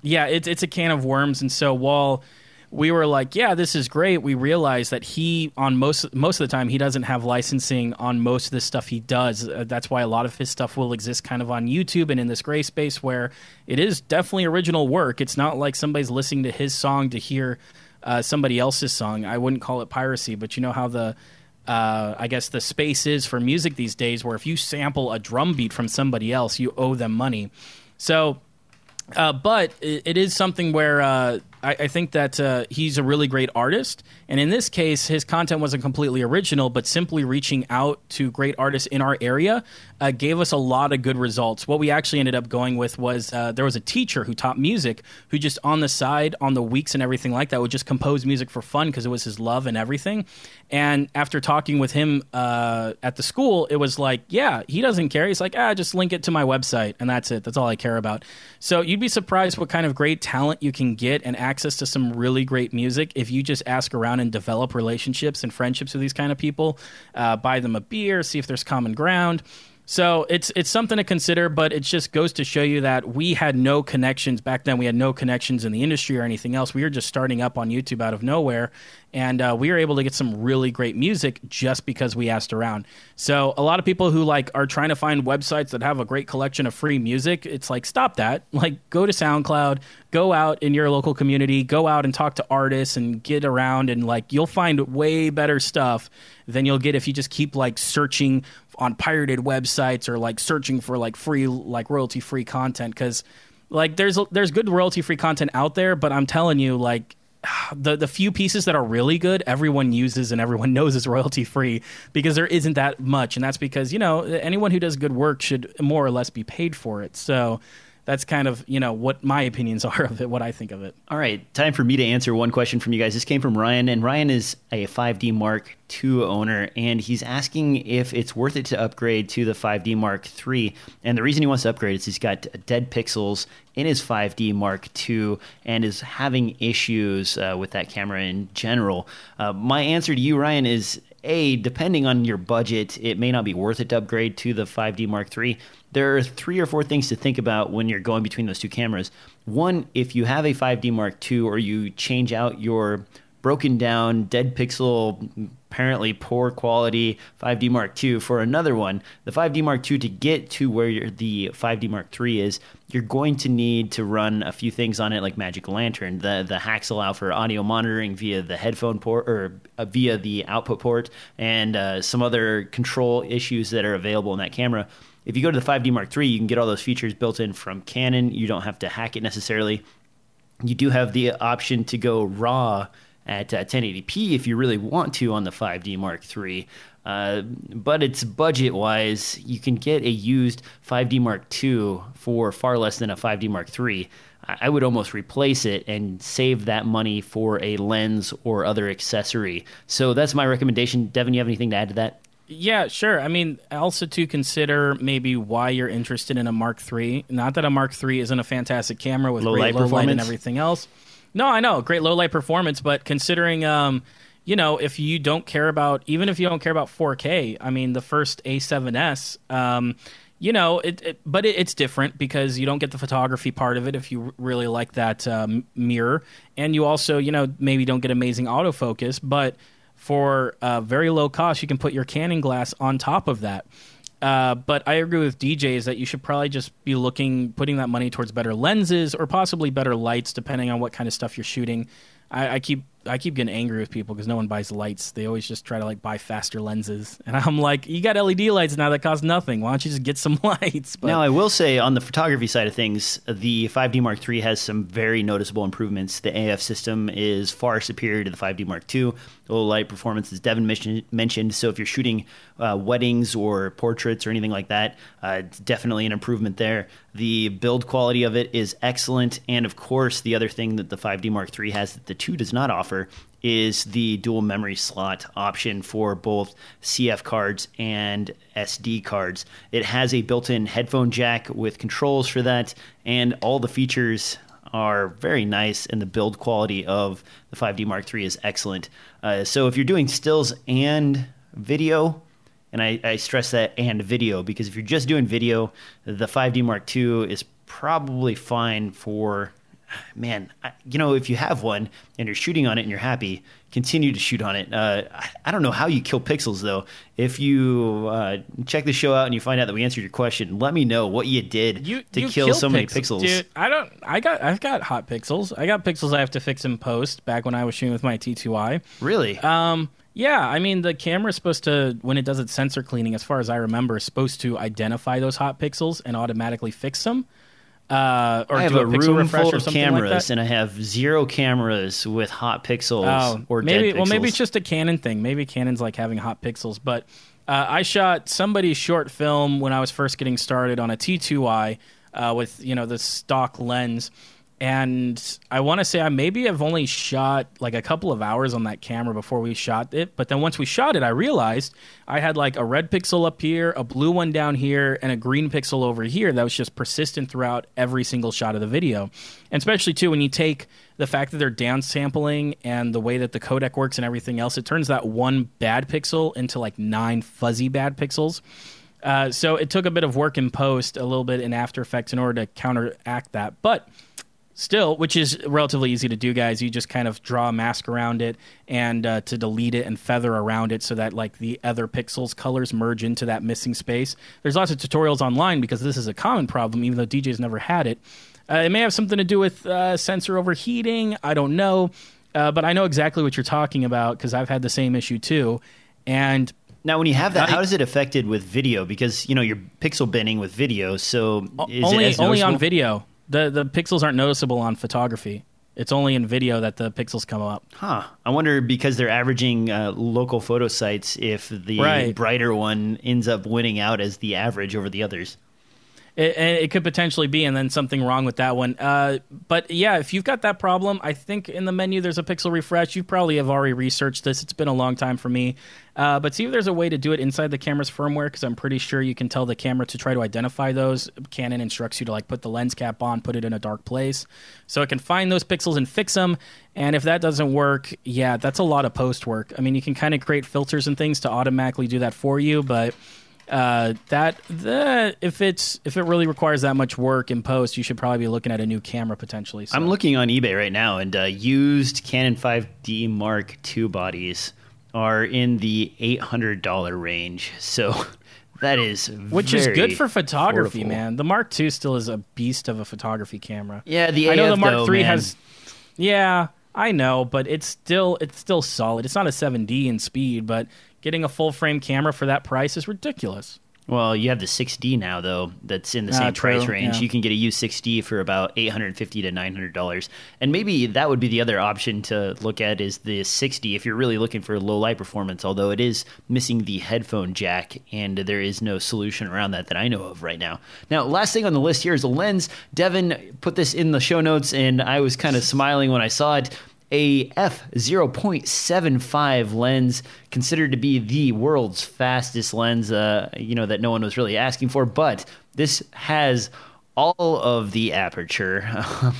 Yeah, it's it's a can of worms. And so while we were like, yeah, this is great, we realized that he on most most of the time he doesn't have licensing on most of the stuff he does. Uh, that's why a lot of his stuff will exist kind of on YouTube and in this gray space where it is definitely original work. It's not like somebody's listening to his song to hear. Uh, somebody else's song. I wouldn't call it piracy, but you know how the, uh, I guess the space is for music these days, where if you sample a drum beat from somebody else, you owe them money. So, uh, but it, it is something where uh, I, I think that uh, he's a really great artist, and in this case, his content wasn't completely original, but simply reaching out to great artists in our area uh, gave us a lot of good results. What we actually ended up going with was uh, there was a teacher who taught music who just on the side, on the weeks and everything like that, would just compose music for fun because it was his love and everything. And after talking with him uh, at the school, it was like, yeah, he doesn't care. He's like, ah, just link it to my website, and that's it. That's all I care about. So you'd be surprised what kind of great talent you can get and access to some really great music if you just ask around and develop relationships and friendships with these kind of people, uh, buy them a beer, see if there's common ground. So it's it's something to consider, but it just goes to show you that we had no connections. Back then, we had no connections in the industry or anything else. We were just starting up on YouTube out of nowhere, and uh, we were able to get some really great music just because we asked around. So a lot of people who like are trying to find websites that have a great collection of free music, it's like, stop that. Like, go to SoundCloud, go out in your local community, go out and talk to artists and get around, and like you'll find way better stuff than you'll get if you just keep like searching on pirated websites or like searching for like free, like royalty free content. Cause like there's, there's good royalty free content out there, but I'm telling you, like the, the few pieces that are really good, everyone uses and everyone knows is royalty free because there isn't that much. And that's because, you know, anyone who does good work should more or less be paid for it. So that's kind of, you know, what my opinions are of it, what I think of it. All right, time for me to answer one question from you guys. This came from Ryan, and Ryan is a five D Mark two owner, and he's asking if it's worth it to upgrade to the five D Mark three. And the reason he wants to upgrade is he's got dead pixels in his five D Mark two and is having issues uh, with that camera in general. Uh, my answer to you, Ryan, is A, depending on your budget, it may not be worth it to upgrade to the five D Mark three. There are three or four things to think about when you're going between those two cameras. One, if you have a five D Mark two or you change out your broken down, dead pixel, apparently poor quality five D Mark two for another one, the five D Mark two to get to where your, the five D Mark three is, you're going to need to run a few things on it like Magic Lantern. The the hacks allow for audio monitoring via the headphone port or uh, via the output port and uh, some other control issues that are available in that camera. If you go to the five D Mark three, you can get all those features built in from Canon. You don't have to hack it necessarily. You do have the option to go raw at uh, ten eighty p if you really want to on the five D Mark three. Uh, but it's budget-wise, you can get a used five D Mark two for far less than a five D Mark three. I would almost replace it and save that money for a lens or other accessory. So that's my recommendation. Devin, you have anything to add to that? Yeah, sure. I mean, also to consider maybe why you're interested in a Mark three. Not that a Mark three isn't a fantastic camera with low great light low light and everything else. No, I know, great low light performance, but considering, um, you know, if you don't care about, even if you don't care about four K, I mean, the first A seven S, um, you know, it, it but it, it's different because you don't get the photography part of it if you really like that um, mirror, and you also, you know, maybe don't get amazing autofocus, but for uh, very low cost, you can put your Canon glass on top of that. Uh, but I agree with D Js that you should probably just be looking, putting that money towards better lenses or possibly better lights, depending on what kind of stuff you're shooting. I, I keep I keep getting angry with people because no one buys lights. They always just try to like buy faster lenses, and I'm like, you got L E D lights now that cost nothing. Why don't you just get some lights? But now I will say on the photography side of things, the five D Mark three has some very noticeable improvements. The A F system is far superior to the five D Mark two. Low light performance, as Devin mentioned. So if you're shooting uh, weddings or portraits or anything like that, uh, it's definitely an improvement there. The build quality of it is excellent. And of course, the other thing that the five D Mark three has that the two does not offer is the dual memory slot option for both C F cards and S D cards. It has a built-in headphone jack with controls for that, and all the features are very nice, and the build quality of the five D Mark three is excellent. Uh, so if you're doing stills and video, and I, I stress that and video, because if you're just doing video, the five D Mark two is probably fine for... Man, you know, if you have one and you're shooting on it and you're happy, continue to shoot on it. Uh, I don't know how you kill pixels, though. If you uh, check the show out and you find out that we answered your question, let me know what you did you, to you kill so pixels. many pixels. Dude, I don't. I got. I've got hot pixels. I got pixels I have to fix in post. Back when I was shooting with my T two I. Really? Um. Yeah. I mean, the camera's supposed to, when it does its sensor cleaning, as far as I remember, is supposed to identify those hot pixels and automatically fix them. Uh, or I have do a, a room full of cameras, like, and I have zero cameras with hot pixels oh, or maybe, dead pixels. Well, maybe it's just a Canon thing. Maybe Canon's like having hot pixels. But uh, I shot somebody's short film when I was first getting started on a T two I uh, with, you know, the stock lens. And I want to say I maybe have only shot like a couple of hours on that camera before we shot it. But then once we shot it, I realized I had like a red pixel up here, a blue one down here, and a green pixel over here that was just persistent throughout every single shot of the video. And especially, too, when you take the fact that they're downsampling and the way that the codec works and everything else, it turns that one bad pixel into like nine fuzzy bad pixels. Uh, so it took a bit of work in post, a little bit in After Effects in order to counteract that. But... still, which is relatively easy to do, guys. You just kind of draw a mask around it and uh, to delete it and feather around it so that like the other pixels' colors merge into that missing space. There's lots of tutorials online because this is a common problem, even though D Js never had it. Uh, it may have something to do with uh, sensor overheating. I don't know. Uh, but I know exactly what you're talking about because I've had the same issue too. And now, when you have that, how is it affected with video? Because, you know, you're pixel binning with video, so is only, it as Only on video. The the pixels aren't noticeable on photography. It's only in video that the pixels come up. Huh. I wonder because they're averaging uh, local photo sites if the right. brighter one ends up winning out as the average over the others. It, and it could potentially be, and then something wrong with that one. Uh, but yeah, if you've got that problem, I think in the menu there's a pixel refresh. You probably have already researched this. It's been a long time for me. Uh, but see if there's a way to do it inside the camera's firmware, because I'm pretty sure you can tell the camera to try to identify those. Canon instructs you to like put the lens cap on, put it in a dark place, so it can find those pixels and fix them. And if that doesn't work, yeah, that's a lot of post work. I mean, you can kind of create filters and things to automatically do that for you, but... Uh, that that if it's if it really requires that much work in post, you should probably be looking at a new camera potentially. So. I'm looking on eBay right now, and uh, used Canon five D Mark two bodies are in the eight hundred dollars range. So that is which very is good for photography, affordable. Man. The Mark two still is a beast of a photography camera. Yeah, the I know the Mark three has. Yeah, I know, but it's still it's still solid. It's not a seven D in speed, but. Getting a full-frame camera for that price is ridiculous. Well, you have the six D now, though, that's in the same ah, price range. Yeah. You can get a used six D for about eight hundred fifty dollars to nine hundred dollars. And maybe that would be the other option to look at is the six D if you're really looking for low-light performance, although it is missing the headphone jack, and there is no solution around that that I know of right now. Now, last thing on the list here is a lens. Devin put this in the show notes, and I was kind of smiling when I saw it. A f zero point seven five lens, considered to be the world's fastest lens, uh, you know, that no one was really asking for. But this has all of the aperture.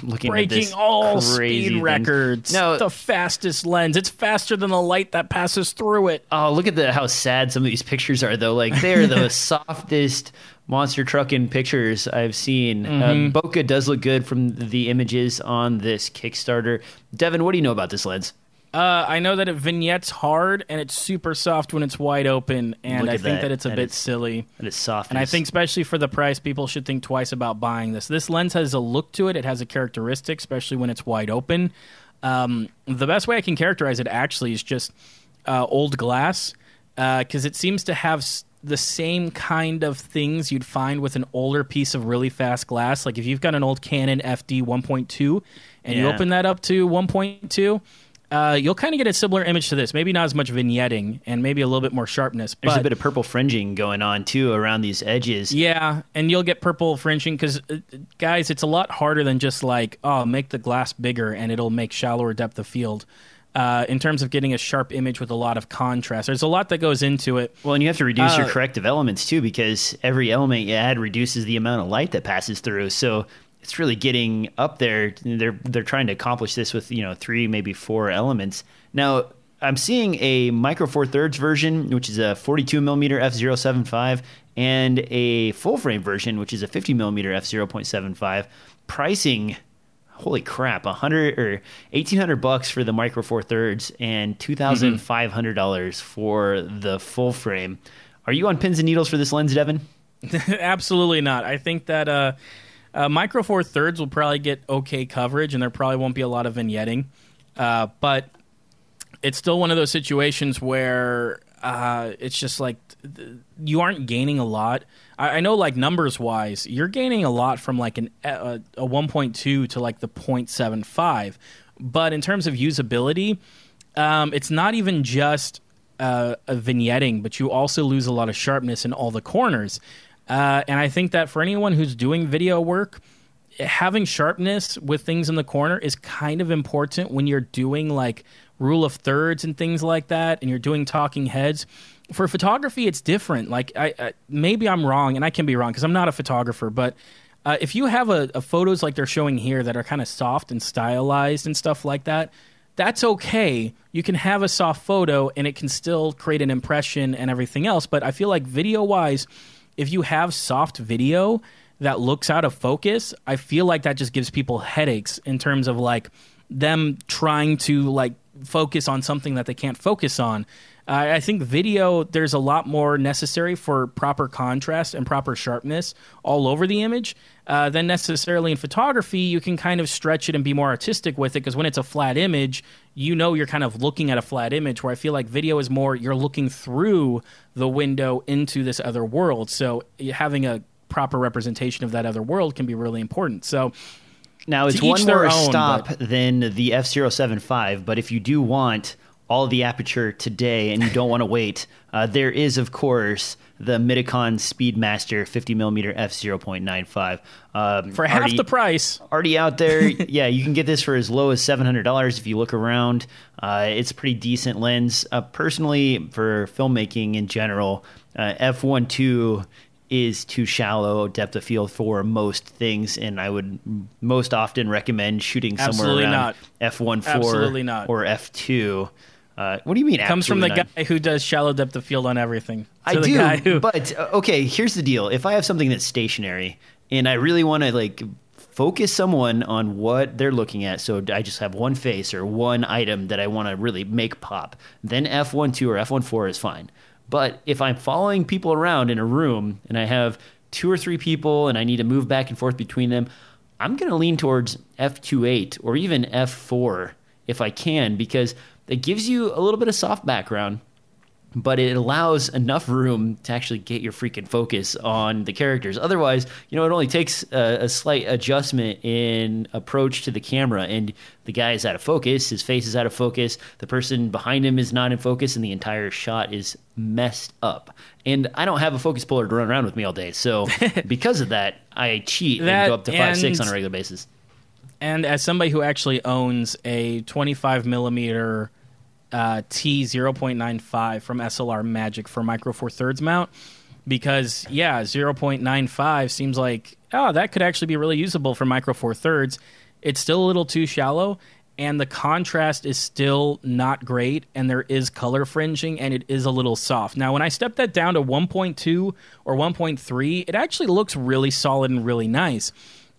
Looking breaking at this all speed thing. Records. No, the fastest lens. It's faster than the light that passes through it. Oh, look at the how sad some of these pictures are, though. Like they are the softest. Monster trucking pictures I've seen. Mm-hmm. Uh, bokeh does look good from the images on this Kickstarter. Devin, what do you know about this lens? Uh, I know that it vignettes hard and it's super soft when it's wide open, and I think that, that it's a and bit it's, silly. And it's soft. And I think especially for the price, people should think twice about buying this. This lens has a look to it. It has a characteristic, especially when it's wide open. Um, the best way I can characterize it actually is just uh, old glass, because uh, it seems to have... St- the same kind of things you'd find with an older piece of really fast glass. Like if you've got an old Canon F D one point two and yeah. you open that up to one point two, uh, you'll kind of get a similar image to this. Maybe not as much vignetting and maybe a little bit more sharpness. But there's a bit of purple fringing going on too around these edges. Yeah, and you'll get purple fringing because, uh, guys, it's a lot harder than just like, oh, make the glass bigger and it'll make shallower depth of field. Uh, in terms of getting a sharp image with a lot of contrast. There's a lot that goes into it. Well, and you have to reduce uh, your corrective elements, too, because every element you add reduces the amount of light that passes through. So it's really getting up there. They're they're trying to accomplish this with, you know, three, maybe four elements. Now, I'm seeing a Micro Four Thirds version, which is a forty-two millimeter f zero point seven five, and a full-frame version, which is a fifty millimeter f zero point seven five. Pricing... Holy crap! A hundred or eighteen hundred bucks for the Micro Four Thirds and two thousand five hundred dollars mm-hmm. for the full frame. Are you on pins and needles for this lens, Devin? Absolutely not. I think that uh, uh, Micro Four Thirds will probably get okay coverage, and there probably won't be a lot of vignetting. Uh, but it's still one of those situations where uh, it's just like you aren't gaining a lot. I know, like, numbers-wise, you're gaining a lot from, like, an a, a one point two to, like, the zero point seven five. But in terms of usability, um, it's not even just uh, a vignetting, but you also lose a lot of sharpness in all the corners. Uh, and I think that for anyone who's doing video work, having sharpness with things in the corner is kind of important when you're doing, like, rule of thirds and things like that, and you're doing talking heads. For photography, it's different. Like, I, I maybe I'm wrong, and I can be wrong because I'm not a photographer, but uh, if you have a, a photos like they're showing here that are kind of soft and stylized and stuff like that, that's okay. You can have a soft photo, and it can still create an impression and everything else, but I feel like video-wise, if you have soft video that looks out of focus, I feel like that just gives people headaches in terms of, like, them trying to, like, focus on something that they can't focus on. Uh, I think video, there's a lot more necessary for proper contrast and proper sharpness all over the image uh, than necessarily in photography. You can kind of stretch it and be more artistic with it, because when it's a flat image, you know you're kind of looking at a flat image, where I feel like video is more you're looking through the window into this other world. So having a proper representation of that other world can be really important. So now it's one more own, stop but... than the F zero seven five, but if you do want... all the aperture today and you don't want to wait, uh, there is, of course, the Miticon Speedmaster fifty millimeter f zero point nine five. Um, for half already, the price. Already out there. Yeah, you can get this for as low as seven hundred dollars if you look around. Uh, it's a pretty decent lens. Uh, personally, for filmmaking in general, uh, f one point two is too shallow depth of field for most things, and I would most often recommend shooting somewhere around f one point four or f two. Uh, what do you mean? It comes from the not? guy who does shallow depth of field on everything. I the do, guy who... but uh, okay, here's the deal. If I have something that's stationary and I really want to like focus someone on what they're looking at, so I just have one face or one item that I want to really make pop, then f one point two or f one point four is fine. But if I'm following people around in a room and I have two or three people and I need to move back and forth between them, I'm going to lean towards f two point eight or even f four if I can, because it gives you a little bit of soft background, but it allows enough room to actually get your freaking focus on the characters. Otherwise, you know, it only takes a, a slight adjustment in approach to the camera, and the guy is out of focus, his face is out of focus, the person behind him is not in focus, and the entire shot is messed up. And I don't have a focus puller to run around with me all day, so because of that, I cheat that and go up to five point six on a regular basis. And as somebody who actually owns a twenty-five millimeter Uh, T zero point nine five from S L R Magic for Micro Four Thirds mount, because yeah, zero point nine five seems like, oh, that could actually be really usable for Micro Four Thirds. It's still a little too shallow, and the contrast is still not great, and there is color fringing, and it is a little soft. Now, when I step that down to one point two or one point three, it actually looks really solid and really nice.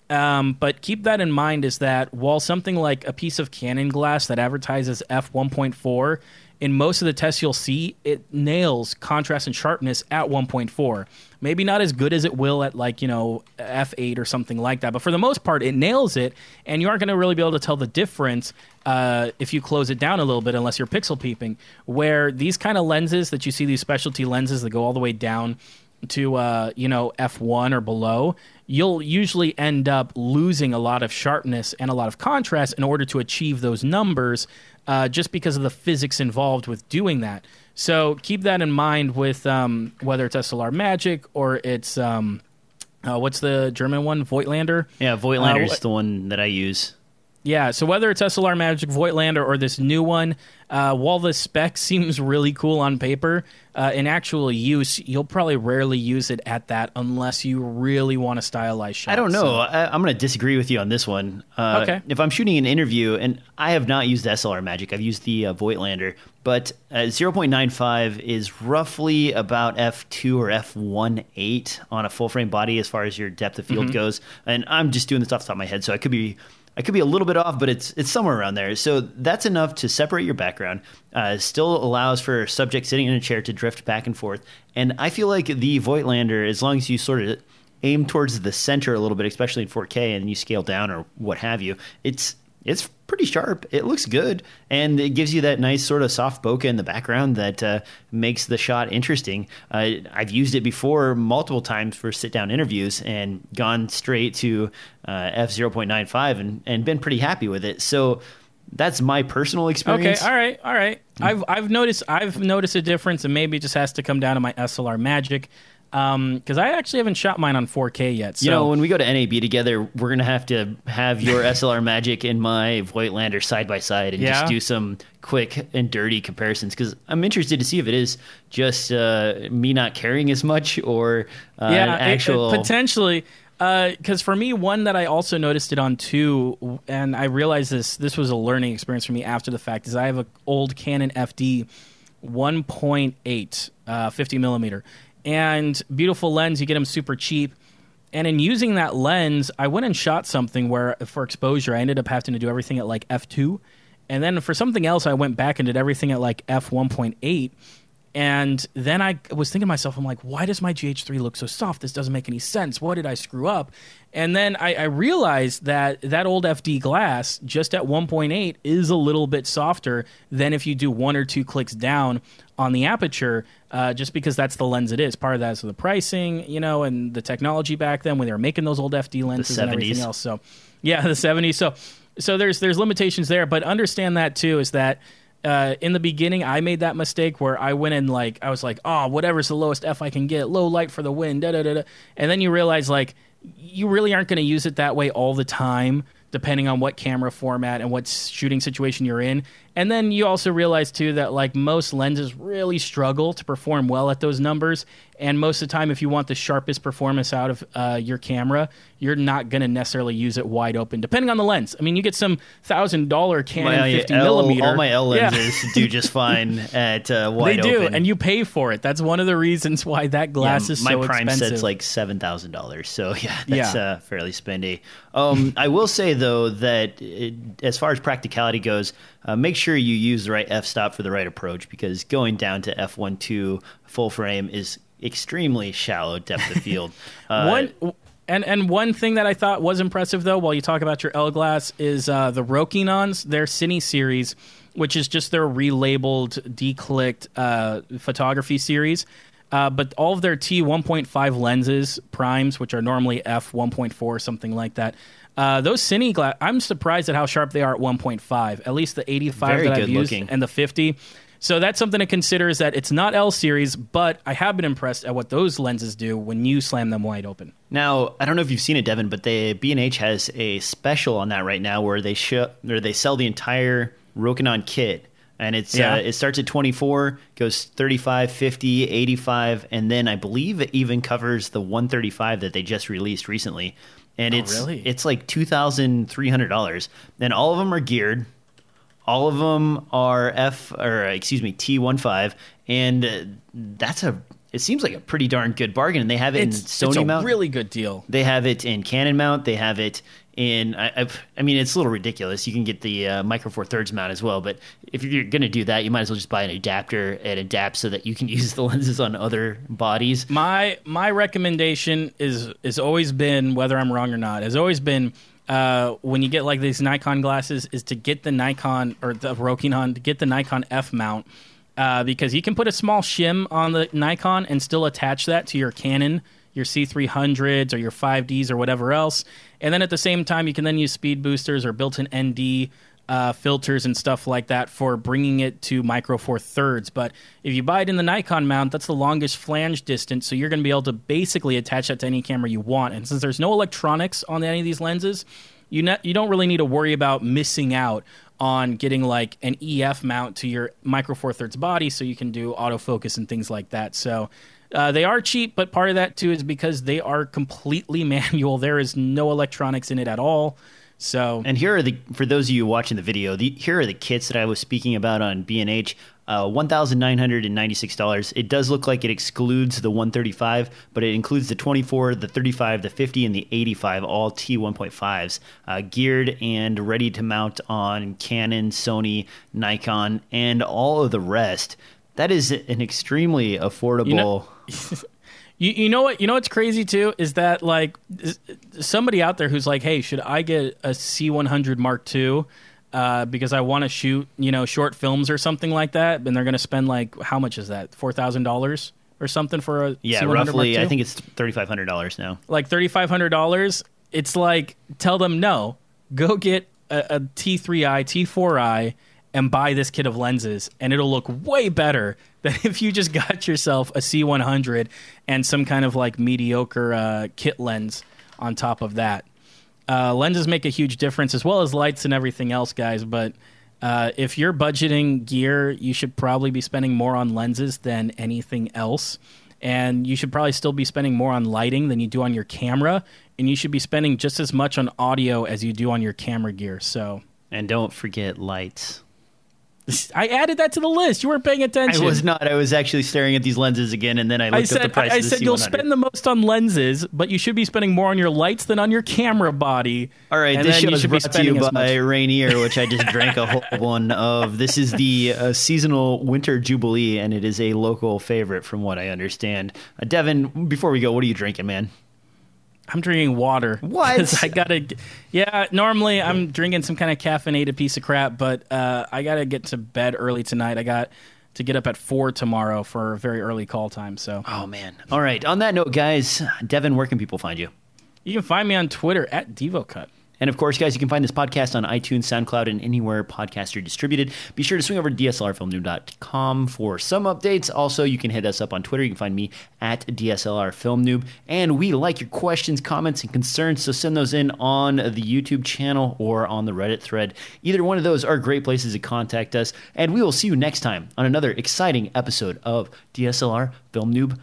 Um, but keep that in mind, is that while something like a piece of Canon glass that advertises f one point four, in most of the tests you'll see, it nails contrast and sharpness at one point four. Maybe not as good as it will at like, you know, f eight or something like that. But for the most part, it nails it, and you aren't going to really be able to tell the difference uh, if you close it down a little bit, unless you're pixel peeping, where these kind of lenses that you see, these specialty lenses that go all the way down to uh, you know, f one or below, you'll usually end up losing a lot of sharpness and a lot of contrast in order to achieve those numbers, uh, just because of the physics involved with doing that. So keep that in mind with um, whether it's S L R Magic or it's, um, uh, what's the German one, Voigtlander? Yeah, Voigtlander is uh, the one that I use. Yeah, so whether it's S L R Magic, Voigtlander, or this new one, uh, while the spec seems really cool on paper, uh, in actual use, you'll probably rarely use it at that unless you really want to stylize shots. I don't know. So. I, I'm going to disagree with you on this one. Uh, okay. If I'm shooting an interview, and I have not used the S L R Magic, I've used the uh, Voigtlander, but uh, zero point nine five is roughly about f two or f one point eight on a full-frame body as far as your depth of field mm-hmm. goes. And I'm just doing this off the top of my head, so I could be... I could be a little bit off, but it's it's somewhere around there. So that's enough to separate your background. Uh, still allows for subject sitting in a chair to drift back and forth. And I feel like the Voigtlander, as long as you sort of aim towards the center a little bit, especially in four K, and you scale down or what have you, it's it's pretty sharp. It looks good, and it gives you that nice sort of soft bokeh in the background that uh, makes the shot interesting. Uh, I've used it before multiple times for sit-down interviews and gone straight to uh, f zero point nine five and, and been pretty happy with it. So that's my personal experience. Okay, all right, all right. I've I've noticed I've noticed a difference, and maybe it just has to come down to my S L R Magic. Because um, I actually haven't shot mine on four K yet. So. You know, when we go to N A B together, we're going to have to have your S L R Magic and my Voigtlander side by side and yeah. just do some quick and dirty comparisons, because I'm interested to see if it is just uh, me not caring as much or uh, yeah, an actual... It, it potentially... Because uh, for me, one that I also noticed it on too, and I realized this, this was a learning experience for me after the fact, is I have an old Canon F D one point eight uh, fifty millimeter. And beautiful lens, you get them super cheap. And in using that lens, I went and shot something where for exposure, I ended up having to do everything at like f two. And then for something else, I went back and did everything at like f one point eight. And then I was thinking to myself, I'm like, why does my G H three look so soft? This doesn't make any sense. What did I screw up? And then I, I realized that that old F D glass just at one point eight is a little bit softer than if you do one or two clicks down on the aperture, uh, just because that's the lens it is. Part of that is the pricing, you know, and the technology back then when they were making those old F D lenses and everything else. So, yeah, the seventies. So, so there's there's limitations there, but understand that too, is that uh, in the beginning, I made that mistake where I went in like, I was like, oh, whatever's the lowest F I can get, low light for the win, da da da da. And then you realize like, you really aren't going to use it that way all the time, depending on what camera format and what shooting situation you're in. And then you also realize, too, that like most lenses really struggle to perform well at those numbers. And most of the time, if you want the sharpest performance out of uh, your camera, you're not going to necessarily use it wide open, depending on the lens. I mean, you get some one thousand dollars Canon fifty millimeter. All my L lenses yeah. do just fine at uh, wide open. They do, open. And you pay for it. That's one of the reasons why that glass yeah, is so expensive. My prime set's like seven thousand dollars, so yeah, that's yeah. Uh, fairly spendy. Um, I will say, though, that it, as far as practicality goes, Uh, make sure you use the right f-stop for the right approach, because going down to f one point two full frame is extremely shallow depth of field. Uh, one and and one thing that I thought was impressive, though, while you talk about your L glass, is uh, the Rokinons, their Cine series, which is just their relabeled, de-clicked uh, photography series. Uh, but all of their T one point five lenses, primes, which are normally f one point four or something like that, Uh, those Cine glass, I'm surprised at how sharp they are at one point five, at least the eighty-five Very that I've used looking. And the fifty. So that's something to consider, is that it's not L series, but I have been impressed at what those lenses do when you slam them wide open. Now, I don't know if you've seen it, Devin, but the B and H has a special on that right now where they show, or they sell the entire Rokinon kit. And it's yeah. uh, it starts at twenty-four, goes thirty-five, fifty, eighty-five, and then I believe it even covers the one thirty-five that they just released recently. And oh, it's really? It's like two thousand three hundred dollars, and all of them are geared. All of them are F or excuse me T fifteen, and uh, that's a. It seems like a pretty darn good bargain. And they have it it's, in Sony it's a mount. Really good deal. They have it in Canon mount. They have it in. I, I've, I mean, it's a little ridiculous. You can get the uh, Micro Four Thirds mount as well, but if you're going to do that, you might as well just buy an adapter and adapt so that you can use the lenses on other bodies. My my recommendation is is always been, whether I'm wrong or not, has always been uh, when you get like these Nikon glasses, is to get the Nikon or the Rokinon, to get the Nikon F mount. Uh, because you can put a small shim on the Nikon and still attach that to your Canon, your C three hundreds or your five Ds or whatever else. And then at the same time, you can then use speed boosters or built-in N D uh, filters and stuff like that for bringing it to Micro Four Thirds. But if you buy it in the Nikon mount, that's the longest flange distance, so you're going to be able to basically attach that to any camera you want. And since there's no electronics on any of these lenses, you ne- you don't really need to worry about missing out on getting like an E F mount to your Micro Four Thirds body, so you can do autofocus and things like that. So uh, they are cheap, but part of that too is because they are completely manual. There is no electronics in it at all. So, and here are the, for those of you watching the video, the, here are the kits that I was speaking about on B and H. Uh, one thousand nine hundred ninety-six dollars. It does look like it excludes the one thirty-five, but it includes the twenty-four, the thirty-five, the fifty, and the eighty-five, all T one point fives, uh, geared and ready to mount on Canon, Sony, Nikon, and all of the rest. That is an extremely affordable... You know, you, you know what? You know what's crazy, too, is that like somebody out there who's like, hey, should I get a C one hundred Mark two? Uh, because I want to shoot, you know, short films or something like that, and they're going to spend like, how much is that? Four thousand dollars or something for a yeah, C one hundred roughly. I think it's thirty five hundred dollars now. Like thirty five hundred dollars. It's like, tell them no, go get a, a T three I, T four I, and buy this kit of lenses, and it'll look way better than if you just got yourself a C one hundred and some kind of like mediocre uh, kit lens on top of that. Uh, lenses make a huge difference, as well as lights and everything else, guys. But uh, if you're budgeting gear, you should probably be spending more on lenses than anything else. And you should probably still be spending more on lighting than you do on your camera. And you should be spending just as much on audio as you do on your camera gear. So, and don't forget lights. I added that to the list. You weren't paying attention. I was not. I was actually staring at these lenses again, and then I looked I said, up the price I, I of the said, C one hundred. You'll spend the most on lenses, but you should be spending more on your lights than on your camera body. All right, and this show is brought to you by Rainier, which I just drank a whole one of. This is the uh, seasonal winter jubilee, and it is a local favorite from what I understand. Uh, Devin, before we go, what are you drinking, man? I'm drinking water. What? I gotta, yeah, normally I'm drinking some kind of caffeinated piece of crap, but uh, I got to get to bed early tonight. I got to get up at four tomorrow for a very early call time. So. Oh, man. All right. On that note, guys, Devin, where can people find you? You can find me on Twitter at Devo Cut. And of course, guys, you can find this podcast on iTunes, SoundCloud, and anywhere podcasts are distributed. Be sure to swing over to D S L R film noob dot com for some updates. Also, you can hit us up on Twitter. You can find me at D S L R film noob. And we like your questions, comments, and concerns, so send those in on the YouTube channel or on the Reddit thread. Either one of those are great places to contact us. And we will see you next time on another exciting episode of D S L R Film Noob